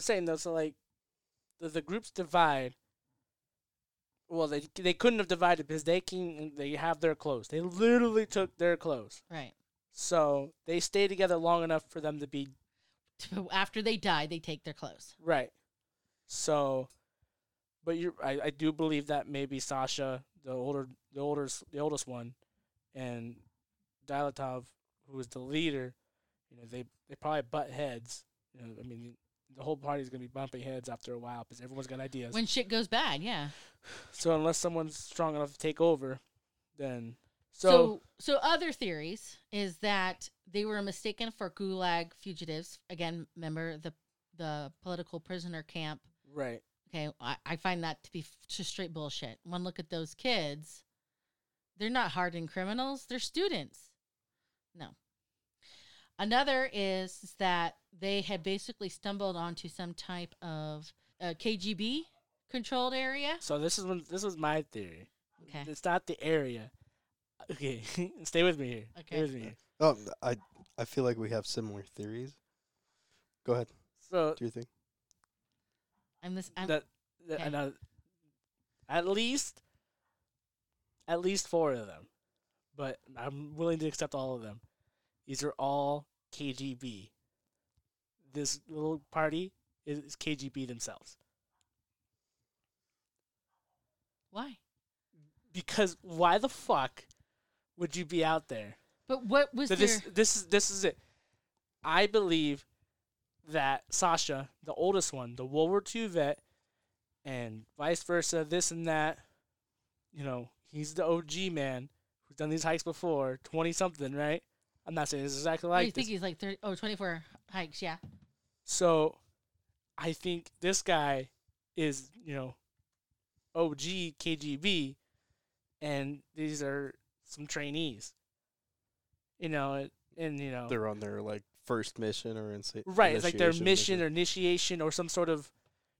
saying though, so like the groups divide. Well, they couldn't have divided because they have their clothes. They literally took their clothes. Right. So they stay together long enough for them to be. After they die, they take their clothes. Right. So, but I do believe that maybe Sasha, the oldest one, and Dyatlov, who was the leader, they probably butt heads. The whole party's going to be bumping heads after a while because everyone's got ideas. When shit goes bad, yeah. So unless someone's strong enough to take over, then... So other theories is that they were mistaken for Gulag fugitives. Again, remember the political prisoner camp. Right. Okay, I find that to be just straight bullshit. One look at those kids. They're not hardened criminals. They're students. No. Another is that they had basically stumbled onto some type of KGB-controlled area. So this was my theory. Okay. It's not the area. Okay, stay with me here. Okay. Stay with me here. Oh, I feel like we have similar theories. Go ahead. So do your thing. At least four of them, but I'm willing to accept all of them. These are all KGB. This little party is KGB themselves. Why? Because why the fuck would you be out there? But what was this is it. I believe that Sasha, the oldest one, the World War II vet, and vice versa, this and that, he's the OG man who's done these hikes before, 20-something, right? I'm not saying it's exactly like this. You think he's like 24 hikes, yeah. So, I think this guy is, OG KGB, and these are some trainees. They're on their, like, first mission or initiation. Right, it's like their mission or initiation or some sort of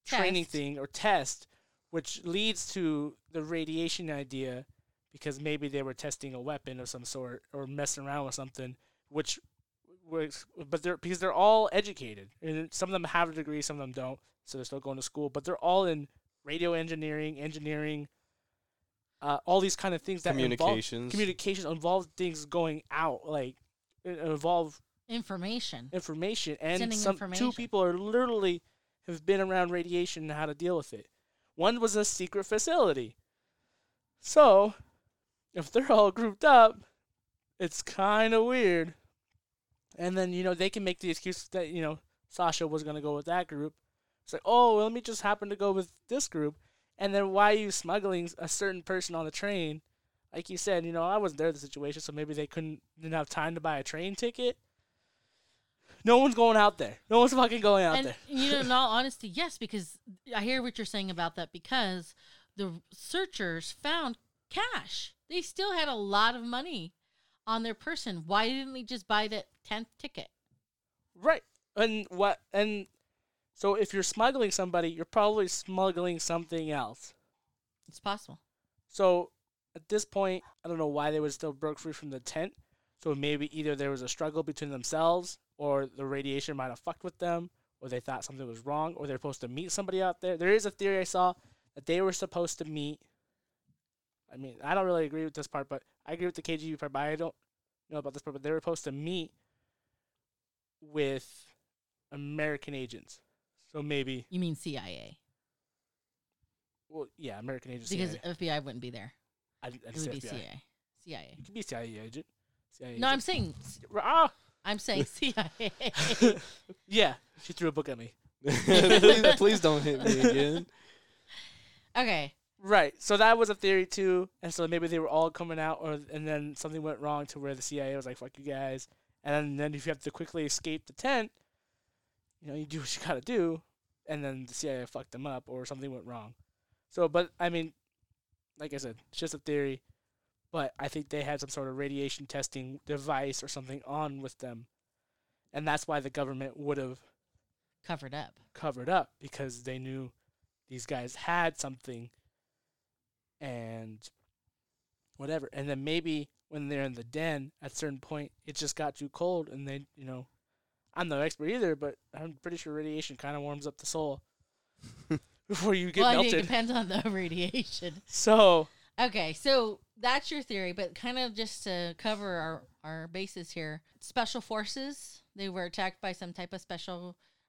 training thing or test, which leads to the radiation idea. Because maybe they were testing a weapon of some sort or messing around with something, which was, but they're all educated and some of them have a degree, some of them don't. so they're still going to school. But they're all in radio engineering, all these kind of things that involve things going out, like involve information, and two people are literally have been around radiation and how to deal with it. One was a secret facility, so if they're all grouped up, it's kind of weird. And then, you know, they can make the excuse that, you know, Sasha was going to go with that group. It's like, oh, well, let me just happen to go with this group. And then why are you smuggling a certain person on the train? Like you said, you know, I wasn't there in the situation, so maybe they didn't have time to buy a train ticket. No one's going out there. No one's fucking going out there. You know, in all honesty, yes, because I hear what you're saying about that, because the searchers found cash. They still had a lot of money on their person. Why didn't they just buy that 10th ticket? Right. And so if you're smuggling somebody, you're probably smuggling something else. It's possible. So at this point, I don't know why they would still broke free from the tent. So maybe either there was a struggle between themselves, or the radiation might have fucked with them, or they thought something was wrong, or they're supposed to meet somebody out there. There is a theory I saw that they were supposed to meet. I mean, I don't really agree with this part, but I agree with the KGB part, but I don't know about this part, but they were supposed to meet with American agents. So maybe... You mean CIA? Well, yeah, American agents. Because CIA. FBI wouldn't be there. It would be FBI. CIA. You could be CIA agent. I'm saying... I'm saying CIA. Yeah, she threw a book at me. Please don't hit me again. Okay. Right, so that was a theory too, and so maybe they were all coming out, and then something went wrong to where the CIA was like, "Fuck you guys," and then if you have to quickly escape the tent, you know, you do what you gotta do, and then the CIA fucked them up, or something went wrong. So, but I mean, like I said, it's just a theory, but I think they had some sort of radiation testing device or something on with them, and that's why the government would have covered up because they knew these guys had something. And whatever. And then maybe when they're in the den, at a certain point, it just got too cold. And they, you know, I'm no expert either, but I'm pretty sure radiation kind of warms up the soul before you get melted. Well, it depends on the radiation. So. Okay, so that's your theory. But kind of just to cover our bases here, special forces, they were attacked by some type of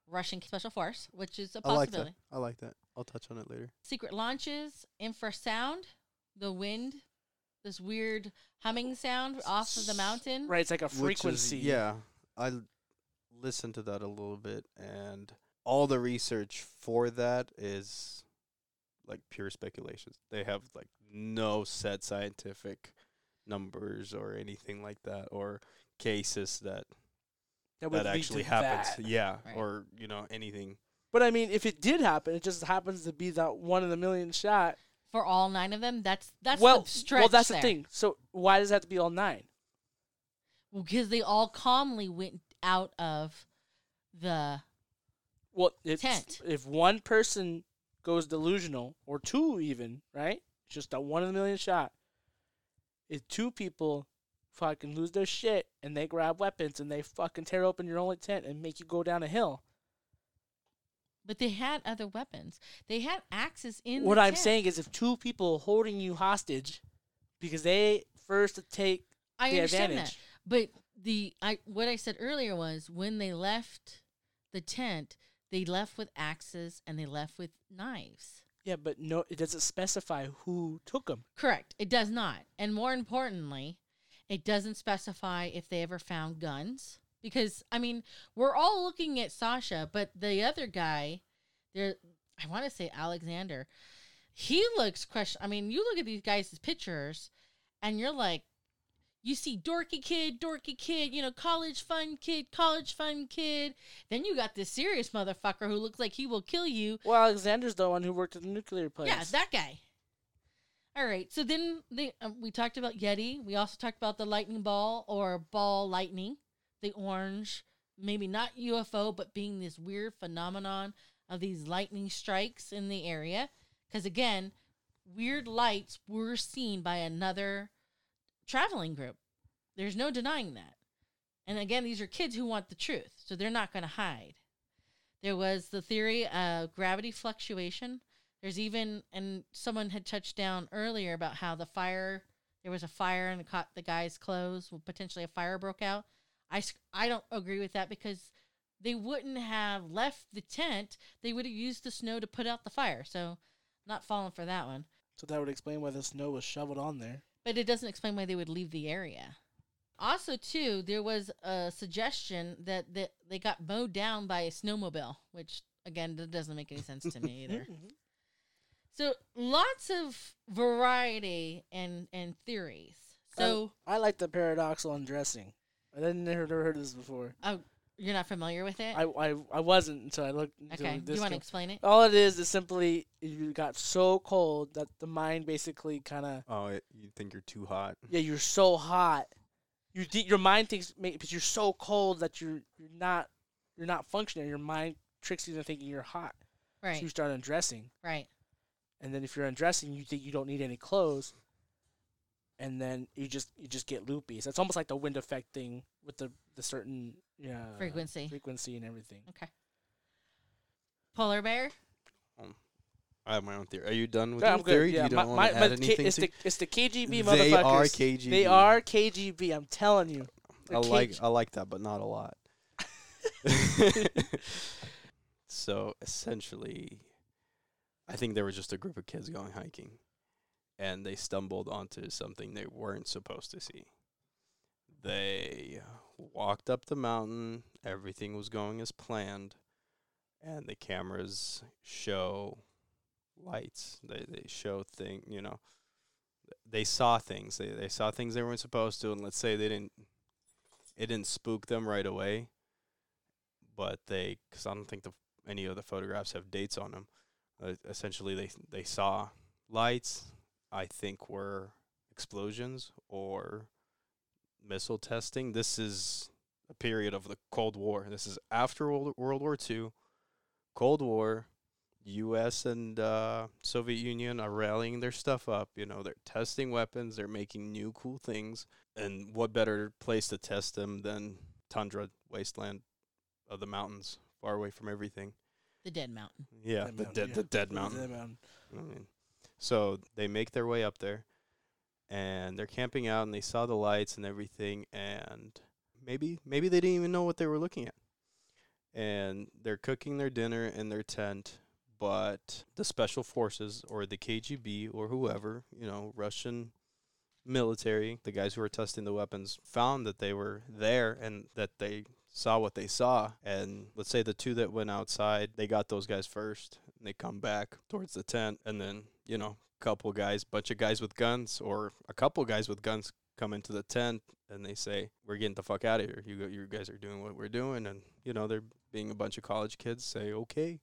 Russian special force, which is a possibility. I like that. I'll touch on it later. Secret launches, infrasound, the wind, this weird humming sound off of the mountain. Right, it's like a frequency. I listened to that a little bit, and all the research for that is like pure speculation. They have like no set scientific numbers or anything like that, or cases that actually happens. That. Yeah, right. Or, you know, anything. But, I mean, if it did happen, it just happens to be that one in a million shot. For all 9 of them? That's the stretch. Well, that's the thing. So why does it have to be all 9? Well, because they all calmly went out of the tent. If one person goes delusional, or 2 even, right? It's just a one in a million shot. If 2 people fucking lose their shit, and they grab weapons, and they fucking tear open your only tent and make you go down a hill. But they had other weapons. They had axes in the tent. What I'm saying is if 2 people holding you hostage, because they first take the advantage. I understand that. But what I said earlier was when they left the tent, they left with axes and they left with knives. Yeah, but no, it doesn't specify who took them. Correct. It does not. And more importantly, it doesn't specify if they ever found guns. Because, I mean, we're all looking at Sasha, but the other guy, I want to say Alexander, he looks questionable. I mean, you look at these guys' pictures, and you're like, you see dorky kid, you know, college fun kid. Then you got this serious motherfucker who looks like he will kill you. Well, Alexander's the one who worked at the nuclear place. Yeah, that guy. All right, so then we talked about Yeti. We also talked about the lightning ball or ball lightning. The orange, maybe not UFO, but being this weird phenomenon of these lightning strikes in the area. Because, again, weird lights were seen by another traveling group. There's no denying that. And, again, these are kids who want the truth, so they're not going to hide. There was the theory of gravity fluctuation. There's even, and someone had touched down earlier about how the fire, there was a fire and it caught the guy's clothes. Well, potentially a fire broke out. I don't agree with that because they wouldn't have left the tent. They would have used the snow to put out the fire. So not falling for that one. So that would explain why the snow was shoveled on there. But it doesn't explain why they would leave the area. Also, too, there was a suggestion that they got mowed down by a snowmobile, which, again, doesn't make any sense to me either. So lots of variety and theories. So I like the paradoxical undressing. I didn't never heard this before. Oh, you're not familiar with it? I wasn't until I looked. Okay, do you want to explain it? All it is simply you got so cold that the mind basically kind of. Oh, you think you're too hot? Yeah, you're so hot. Your mind thinks because you're so cold that you're not functioning. Your mind tricks you into thinking you're hot. Right. So you start undressing. Right. And then if you're undressing, you think you don't need any clothes. And then you just get loopy. So it's almost like the wind effect thing with the certain frequency and everything. Okay. Polar bear. I have my own theory. Are you done with your theory? Yeah, you don't want to add anything to it? It's the KGB motherfuckers. They are KGB. They are KGB. I'm telling you. I like that, but not a lot. So essentially, I think there was just a group of kids going hiking, and they stumbled onto something they weren't supposed to see. They walked up the mountain. Everything was going as planned, and the cameras show lights. They show things, you know. They saw things. They saw things they weren't supposed to, and let's say it didn't spook them right away, but because I don't think any of the photographs have dates on them. Essentially, they saw lights, I think were explosions or missile testing. This is a period of the Cold War. This is after World War II, Cold War. U.S. and Soviet Union are rallying their stuff up. You know, they're testing weapons. They're making new cool things. And what better place to test them than tundra, wasteland of the mountains, far away from everything. The dead mountain. Yeah, the dead mountain. I mean, so they make their way up there, and they're camping out, and they saw the lights and everything, and maybe they didn't even know what they were looking at. And they're cooking their dinner in their tent. But the special forces or the KGB or whoever, you know, Russian military, the guys who were testing the weapons, found that they were there and that they saw what they saw. And let's say the two that went outside, they got those guys first. And they come back towards the tent. And then, you know, a couple guys with guns come into the tent. And they say, we're getting the fuck out of here. You guys are doing what we're doing. And, you know, they're being a bunch of college kids, say, okay.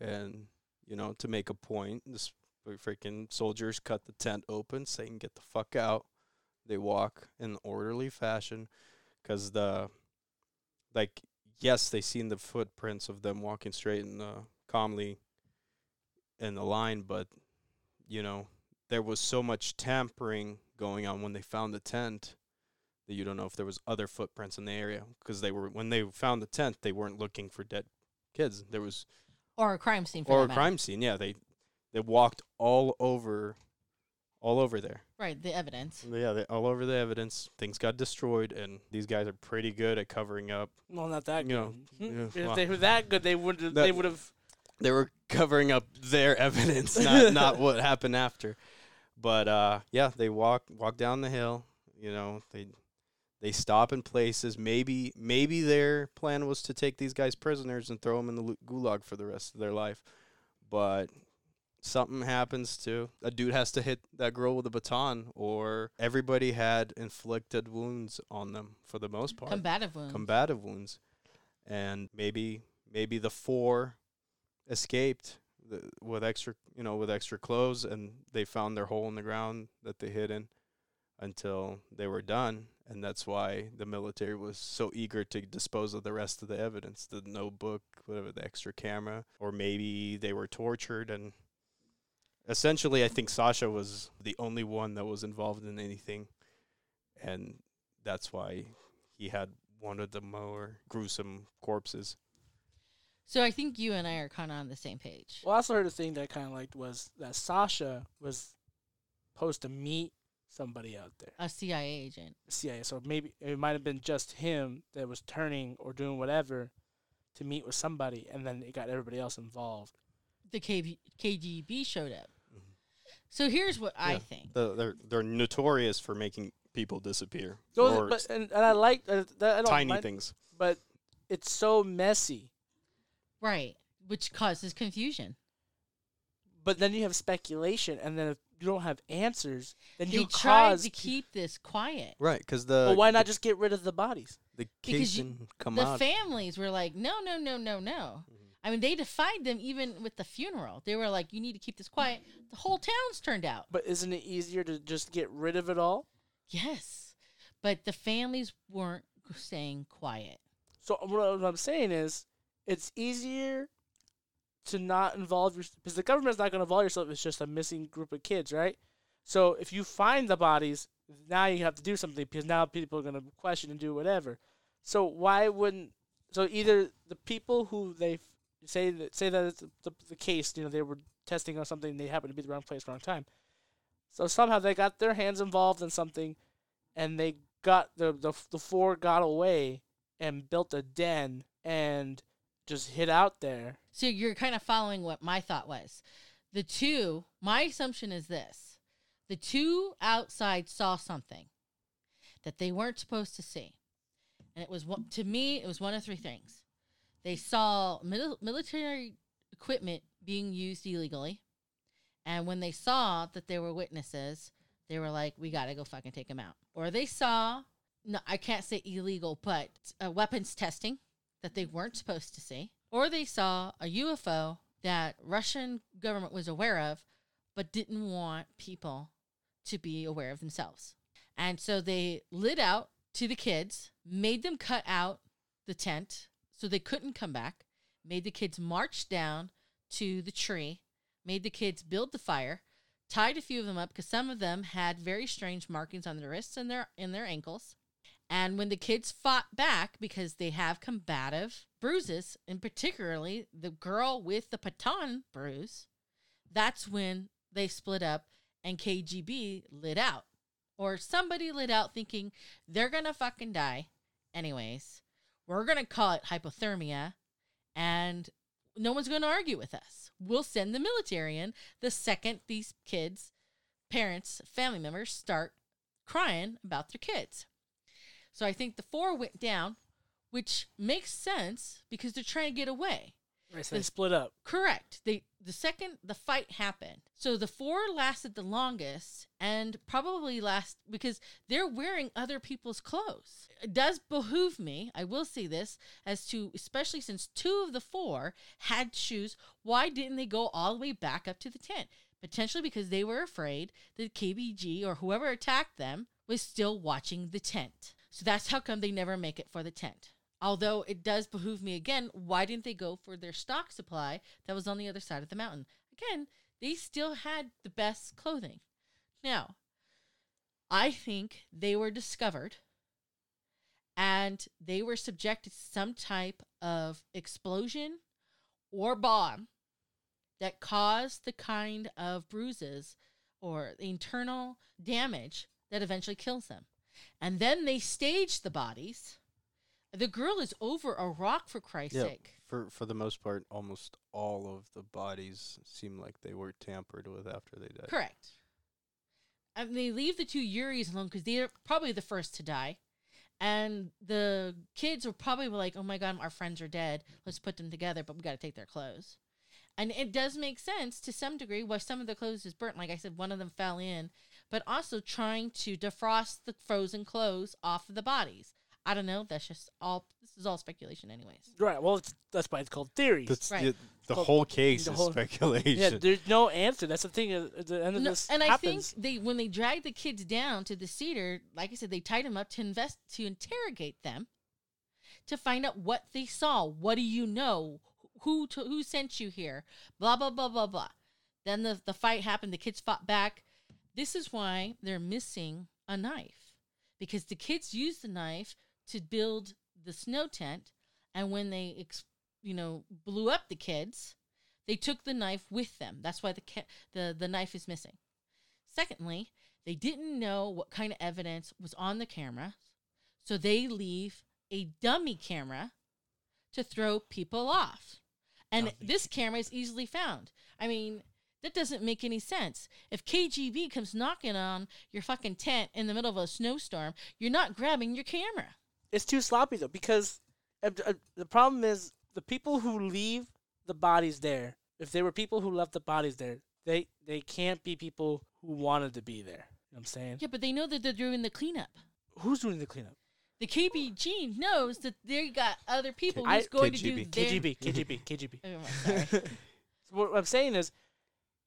And, you know, to make a point, this freaking soldiers cut the tent open so they can get the fuck out. They walk in orderly fashion because they seen the footprints of them walking straight and calmly in the line. But, you know, there was so much tampering going on when they found the tent that you don't know if there was other footprints in the area because when they found the tent, they weren't looking for dead kids. There was... Or a crime scene. Yeah. They walked all over there. Right, the evidence. Yeah, all over the evidence. Things got destroyed, and these guys are pretty good at covering up. Well, not that good. If they were that good, they would have. They were covering up their evidence, not what happened after. But they walk down the hill. You know, they stop in places. Maybe their plan was to take these guys prisoners and throw them in the gulag for the rest of their life. But something happens to a dude has to hit that girl with a baton, or everybody had inflicted wounds on them for the most part. Combative wounds. And maybe the four escaped with extra clothes, and they found their hole in the ground that they hid in until they were done. And that's why the military was so eager to dispose of the rest of the evidence, the notebook, whatever, the extra camera. Or maybe they were tortured. And essentially, I think Sasha was the only one that was involved in anything. And that's why he had one of the more gruesome corpses. So I think you and I are kind of on the same page. Well, I also heard a thing that I kind of liked was that Sasha was supposed to meet somebody out there. A CIA agent. CIA. So maybe it might have been just him that was turning or doing whatever to meet with somebody, and then it got everybody else involved. The KGB showed up. Mm-hmm. So here's what I think. They're notorious for making people disappear. So but, and I like I don't tiny mind, things. But it's so messy. Right, which causes confusion. But then you have speculation, and then if you don't have answers, then you tried to keep this quiet. Right, because Well, why not just get rid of the bodies? The kids and come out. The families were like, no. Mm-hmm. I mean, they defied them even with the funeral. They were like, you need to keep this quiet. The whole town's turned out. But isn't it easier to just get rid of it all? Yes, but the families weren't staying quiet. So what I'm saying is, it's easier to not involve yourself because the government's not going to involve yourself. It's just a missing group of kids, right? So if you find the bodies, now you have to do something because now people are going to question and do whatever. So why wouldn't? So either the people who they say that it's the case, you know, they were testing on something and they happened to be the wrong place, wrong time. So somehow they got their hands involved in something, and they got the four got away and built a den and just hid out there. So you're kind of following what my thought was. My assumption is this. The two outside saw something that they weren't supposed to see. And it was, to me, it was one of three things. They saw military equipment being used illegally. And when they saw that there were witnesses, they were like, we got to go fucking take them out. Or they saw, no, I can't say illegal, but weapons testing that they weren't supposed to see, or they saw a UFO that Russian government was aware of, but didn't want people to be aware of themselves. And so they lit out to the kids, made them cut out the tent so they couldn't come back, made the kids march down to the tree, made the kids build the fire, tied a few of them up because some of them had very strange markings on their wrists and their ankles. And when the kids fought back, because they have combative bruises, and particularly the girl with the baton bruise, that's when they split up and KGB lit out. Or somebody lit out thinking, they're going to fucking die anyways. We're going to call it hypothermia, and no one's going to argue with us. We'll send the military in the second these kids, parents, family members start crying about their kids. So I think the four went down, which makes sense because they're trying to get away. Right, so they split up. Correct. The fight happened. So the four lasted the longest and probably last because they're wearing other people's clothes. It does behoove me, I will say this, as to, especially since two of the four had shoes, why didn't they go all the way back up to the tent? Potentially because they were afraid that KGB or whoever attacked them was still watching the tent. So that's how come they never make it for the tent. Although it does behoove me again, why didn't they go for their stock supply that was on the other side of the mountain? Again, they still had the best clothing. Now, I think they were discovered and they were subjected to some type of explosion or bomb that caused the kind of bruises or internal damage that eventually kills them. And then they staged the bodies. The girl is over a rock, for Christ's sake. For the most part, almost all of the bodies seem like they were tampered with after they died. Correct. And they leave the two Yuris alone because they're probably the first to die. And the kids were probably like, oh my God, our friends are dead. Let's put them together, but we got to take their clothes. And it does make sense to some degree why some of the clothes is burnt. Like I said, one of them fell in. But also trying to defrost the frozen clothes off of the bodies. I don't know. That's just all. This is all speculation, anyways. Right. Well, that's why it's called theories. That's right. The whole case is speculation. Yeah. There's no answer. That's the thing. At the end of this, and happens. I think when they dragged the kids down to the cedar, like I said, they tied them up to interrogate them, to find out what they saw. What do you know? Who sent you here? Blah blah blah blah blah. Then the fight happened. The kids fought back. This is why they're missing a knife, because the kids used the knife to build the snow tent, and when they you know, blew up the kids, they took the knife with them. That's why the knife is missing. Secondly, they didn't know what kind of evidence was on the camera, so they leave a dummy camera to throw people off. And this camera is easily found. I mean, that doesn't make any sense. If KGB comes knocking on your fucking tent in the middle of a snowstorm, you're not grabbing your camera. It's too sloppy, though, because the problem is the people who leave the bodies there, if they were people who left the bodies there, they can't be people who wanted to be there. You know what I'm saying? Yeah, but they know that they're doing the cleanup. Who's doing the cleanup? The KBG knows that they got other people who's going KGB. To do their... KGB. Oh, sorry. So what I'm saying is,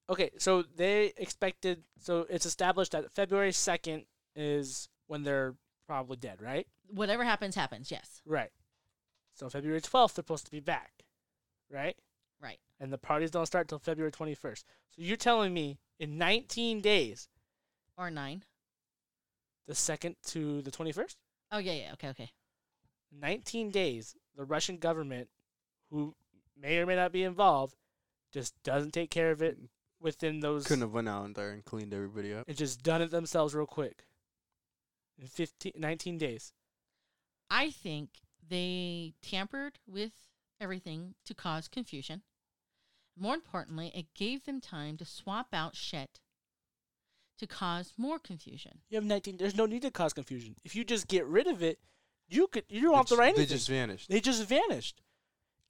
okay, so they expected... So it's established that February 2nd is when they're probably dead, right? Whatever happens, yes. Right. So February 12th, they're supposed to be back, right? Right. And the parties don't start till February 21st. So you're telling me in 19 days... Or 9. The 2nd to the 21st? Oh, yeah, okay. 19 days, the Russian government, who may or may not be involved, just doesn't take care of it within those... Couldn't have went out there and cleaned everybody up. And just done it themselves real quick. In 19 days. I think they tampered with everything to cause confusion. More importantly, it gave them time to swap out shit to cause more confusion. You have 19. There's no need to cause confusion. If you just get rid of it, you don't have to write anything. They just vanished.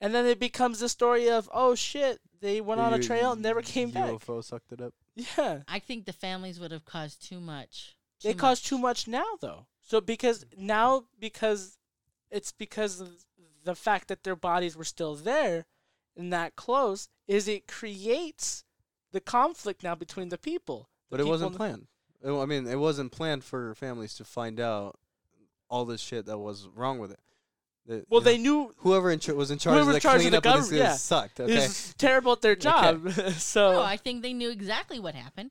And then it becomes the story of, oh shit, they went on a trail and never came back. UFO sucked it up. Yeah. I think the families would have caused too much. They caused too much now, though. So because of the fact that their bodies were still there and that close, is it creates the conflict now between the people. But it wasn't planned. I mean, it wasn't planned for families to find out all this shit that was wrong with it. They knew... Whoever was in charge of the cleanup of this sucked, okay? It was terrible at their job. Okay. No, I think they knew exactly what happened.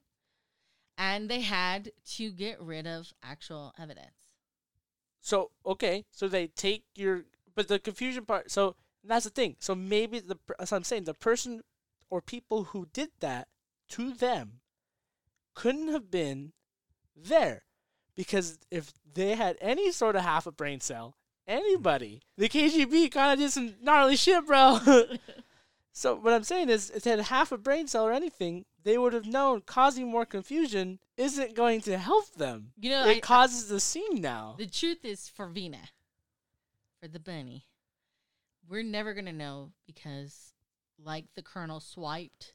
And they had to get rid of actual evidence. So, okay. So they take your... But the confusion part... So, that's the thing. So maybe, as I'm saying, the person or people who did that to them... couldn't have been there, because if they had any sort of half a brain cell, anybody, the KGB kind of did some gnarly shit, bro. So what I'm saying is, if they had half a brain cell or anything, they would have known causing more confusion isn't going to help them. You know, it causes the scene now. The truth is, for Vina, for the bunny, we're never going to know, because like the colonel swiped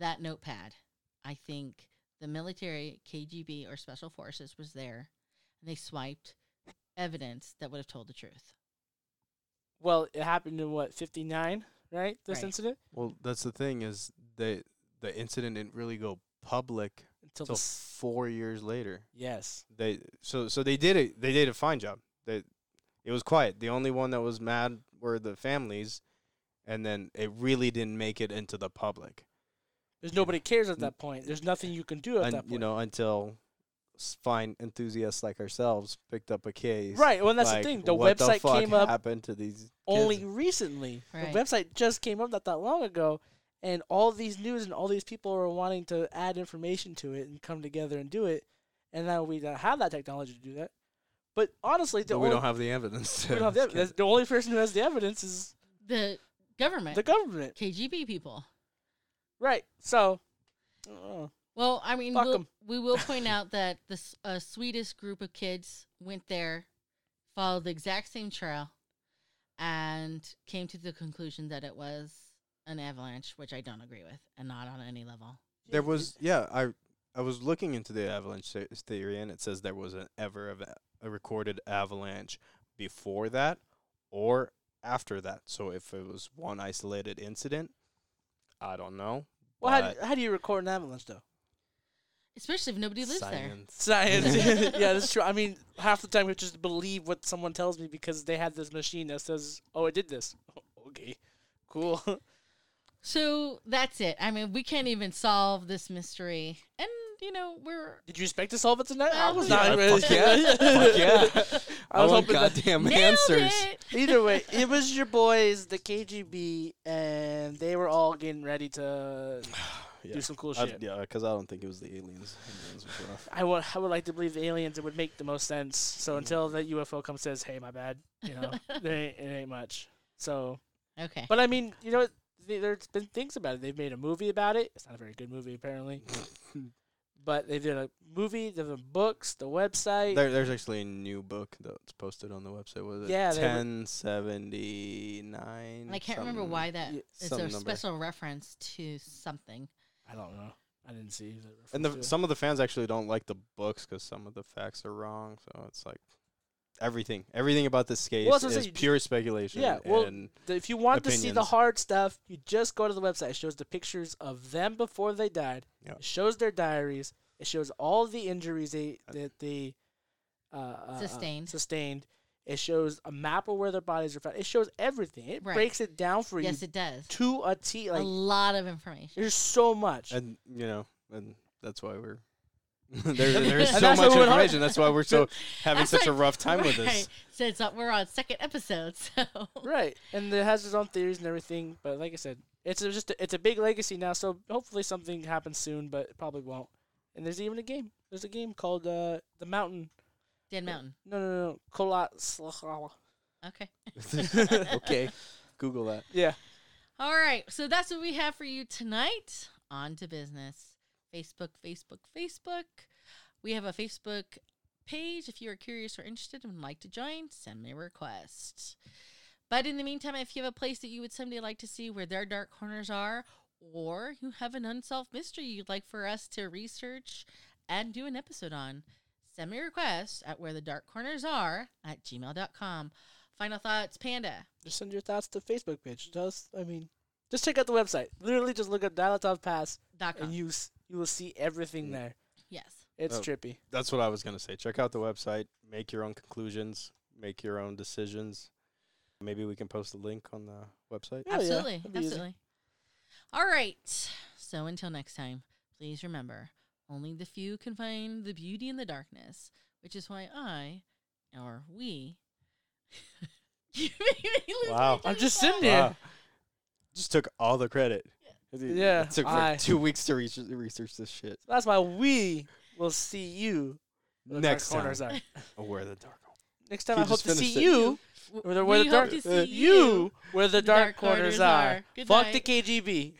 that notepad, I think the military, KGB, or special forces was there, and they swiped evidence that would have told the truth. Well, it happened in, 59, right, incident? Well, that's the thing, is the incident didn't really go public until 4 years later. Yes. They did a fine job. It was quiet. The only one that was mad were the families, and then it really didn't make it into the public. There's nobody cares at that point. There's nothing you can do at that point. You know, until fine enthusiasts like ourselves picked up a case. Right. Well, that's the thing. The website came up. What happened to these kids? Only recently. Right. The website just came up not that long ago, and all these news and all these people are wanting to add information to it and come together and do it. And now we don't have that technology to do that. But honestly, we don't have the evidence. We don't have the evidence. The only person who has the evidence is the government. The government. KGB people. Right, so... Well, I mean, we will point out that the Swedish group of kids went there, followed the exact same trail, and came to the conclusion that it was an avalanche, which I don't agree with, and not on any level. There was... Yeah, I was looking into the avalanche theory, and it says there was a recorded avalanche before that or after that. So if it was one isolated incident... I don't know. Well, how do you record an avalanche, though? Especially if nobody lives there. Science. Yeah, that's true. I mean, half the time I just believe what someone tells me because they had this machine that says, oh, it did this. Okay, cool. So that's it. I mean, we can't even solve this mystery. And, you know, we're... Did you expect to solve it tonight? I was not ready. Fuck yeah. I was up goddamn with the answers. Either way, it was your boys, the KGB, and they were all getting ready to do some cool shit. Yeah, because I don't think it was the aliens. I would like to believe the aliens. It would make the most sense. So until the UFO comes and says, hey, my bad, you know, it ain't much. So. Okay. But I mean, you know, there's been things about it. They've made a movie about it. It's not a very good movie, apparently. But they did a movie, the books, the website. There's actually a new book that's posted on the website. What is it? Yeah, 1079. And I can't remember why that. Yeah, it's a special reference to something. I don't know. I didn't see it. And some of the fans actually don't like the books because some of the facts are wrong. So it's like everything about this case is pure speculation. Yeah. Well, if you want to see the hard stuff, you just go to the website. It shows the pictures of them before they died. Yep. It shows their diaries. It shows all the injuries they sustained. It shows a map of where their bodies are found. It shows everything. It breaks it down for you. Yes, it does. To a T. Like, a lot of information. There's so much. And, you know, and that's why we're... there's so much information. That's why we're having such a rough time with this. So we're on second episode. So. Right. And it has its own theories and everything. But like I said, it's a big legacy now. So hopefully something happens soon, but it probably won't. And there's even a game. There's a game called The Mountain. Dead Mountain. No. Kolat. Okay. Okay. Google that. Yeah. All right. So that's what we have for you tonight. On to business. Facebook. We have a Facebook page. If you are curious or interested and would like to join, send me a request. But in the meantime, if you have a place that you would someday like to see where their dark corners are, or you have an unsolved mystery you'd like for us to research and do an episode on, send me a request at wherethedarkcornersare@gmail.com. Final thoughts, Panda. Just send your thoughts to the Facebook page. Just check out the website. Literally just look up Dyatlov Pass and you will see everything there. Yes. It's trippy. That's what I was going to say. Check out the website. Make your own conclusions. Make your own decisions. Maybe we can post a link on the website. Absolutely. Yeah. Absolutely. Easy. All right. So until next time, please remember, only the few can find the beauty in the darkness, which is why we. Wow. I'm just sitting here. Wow. Just took all the credit. Yeah. It took like 2 weeks to research this shit. That's why we will see you next time. Where the dark. Next time, I hope to see you. Where the dark. You where the dark corners are. Fuck the KGB.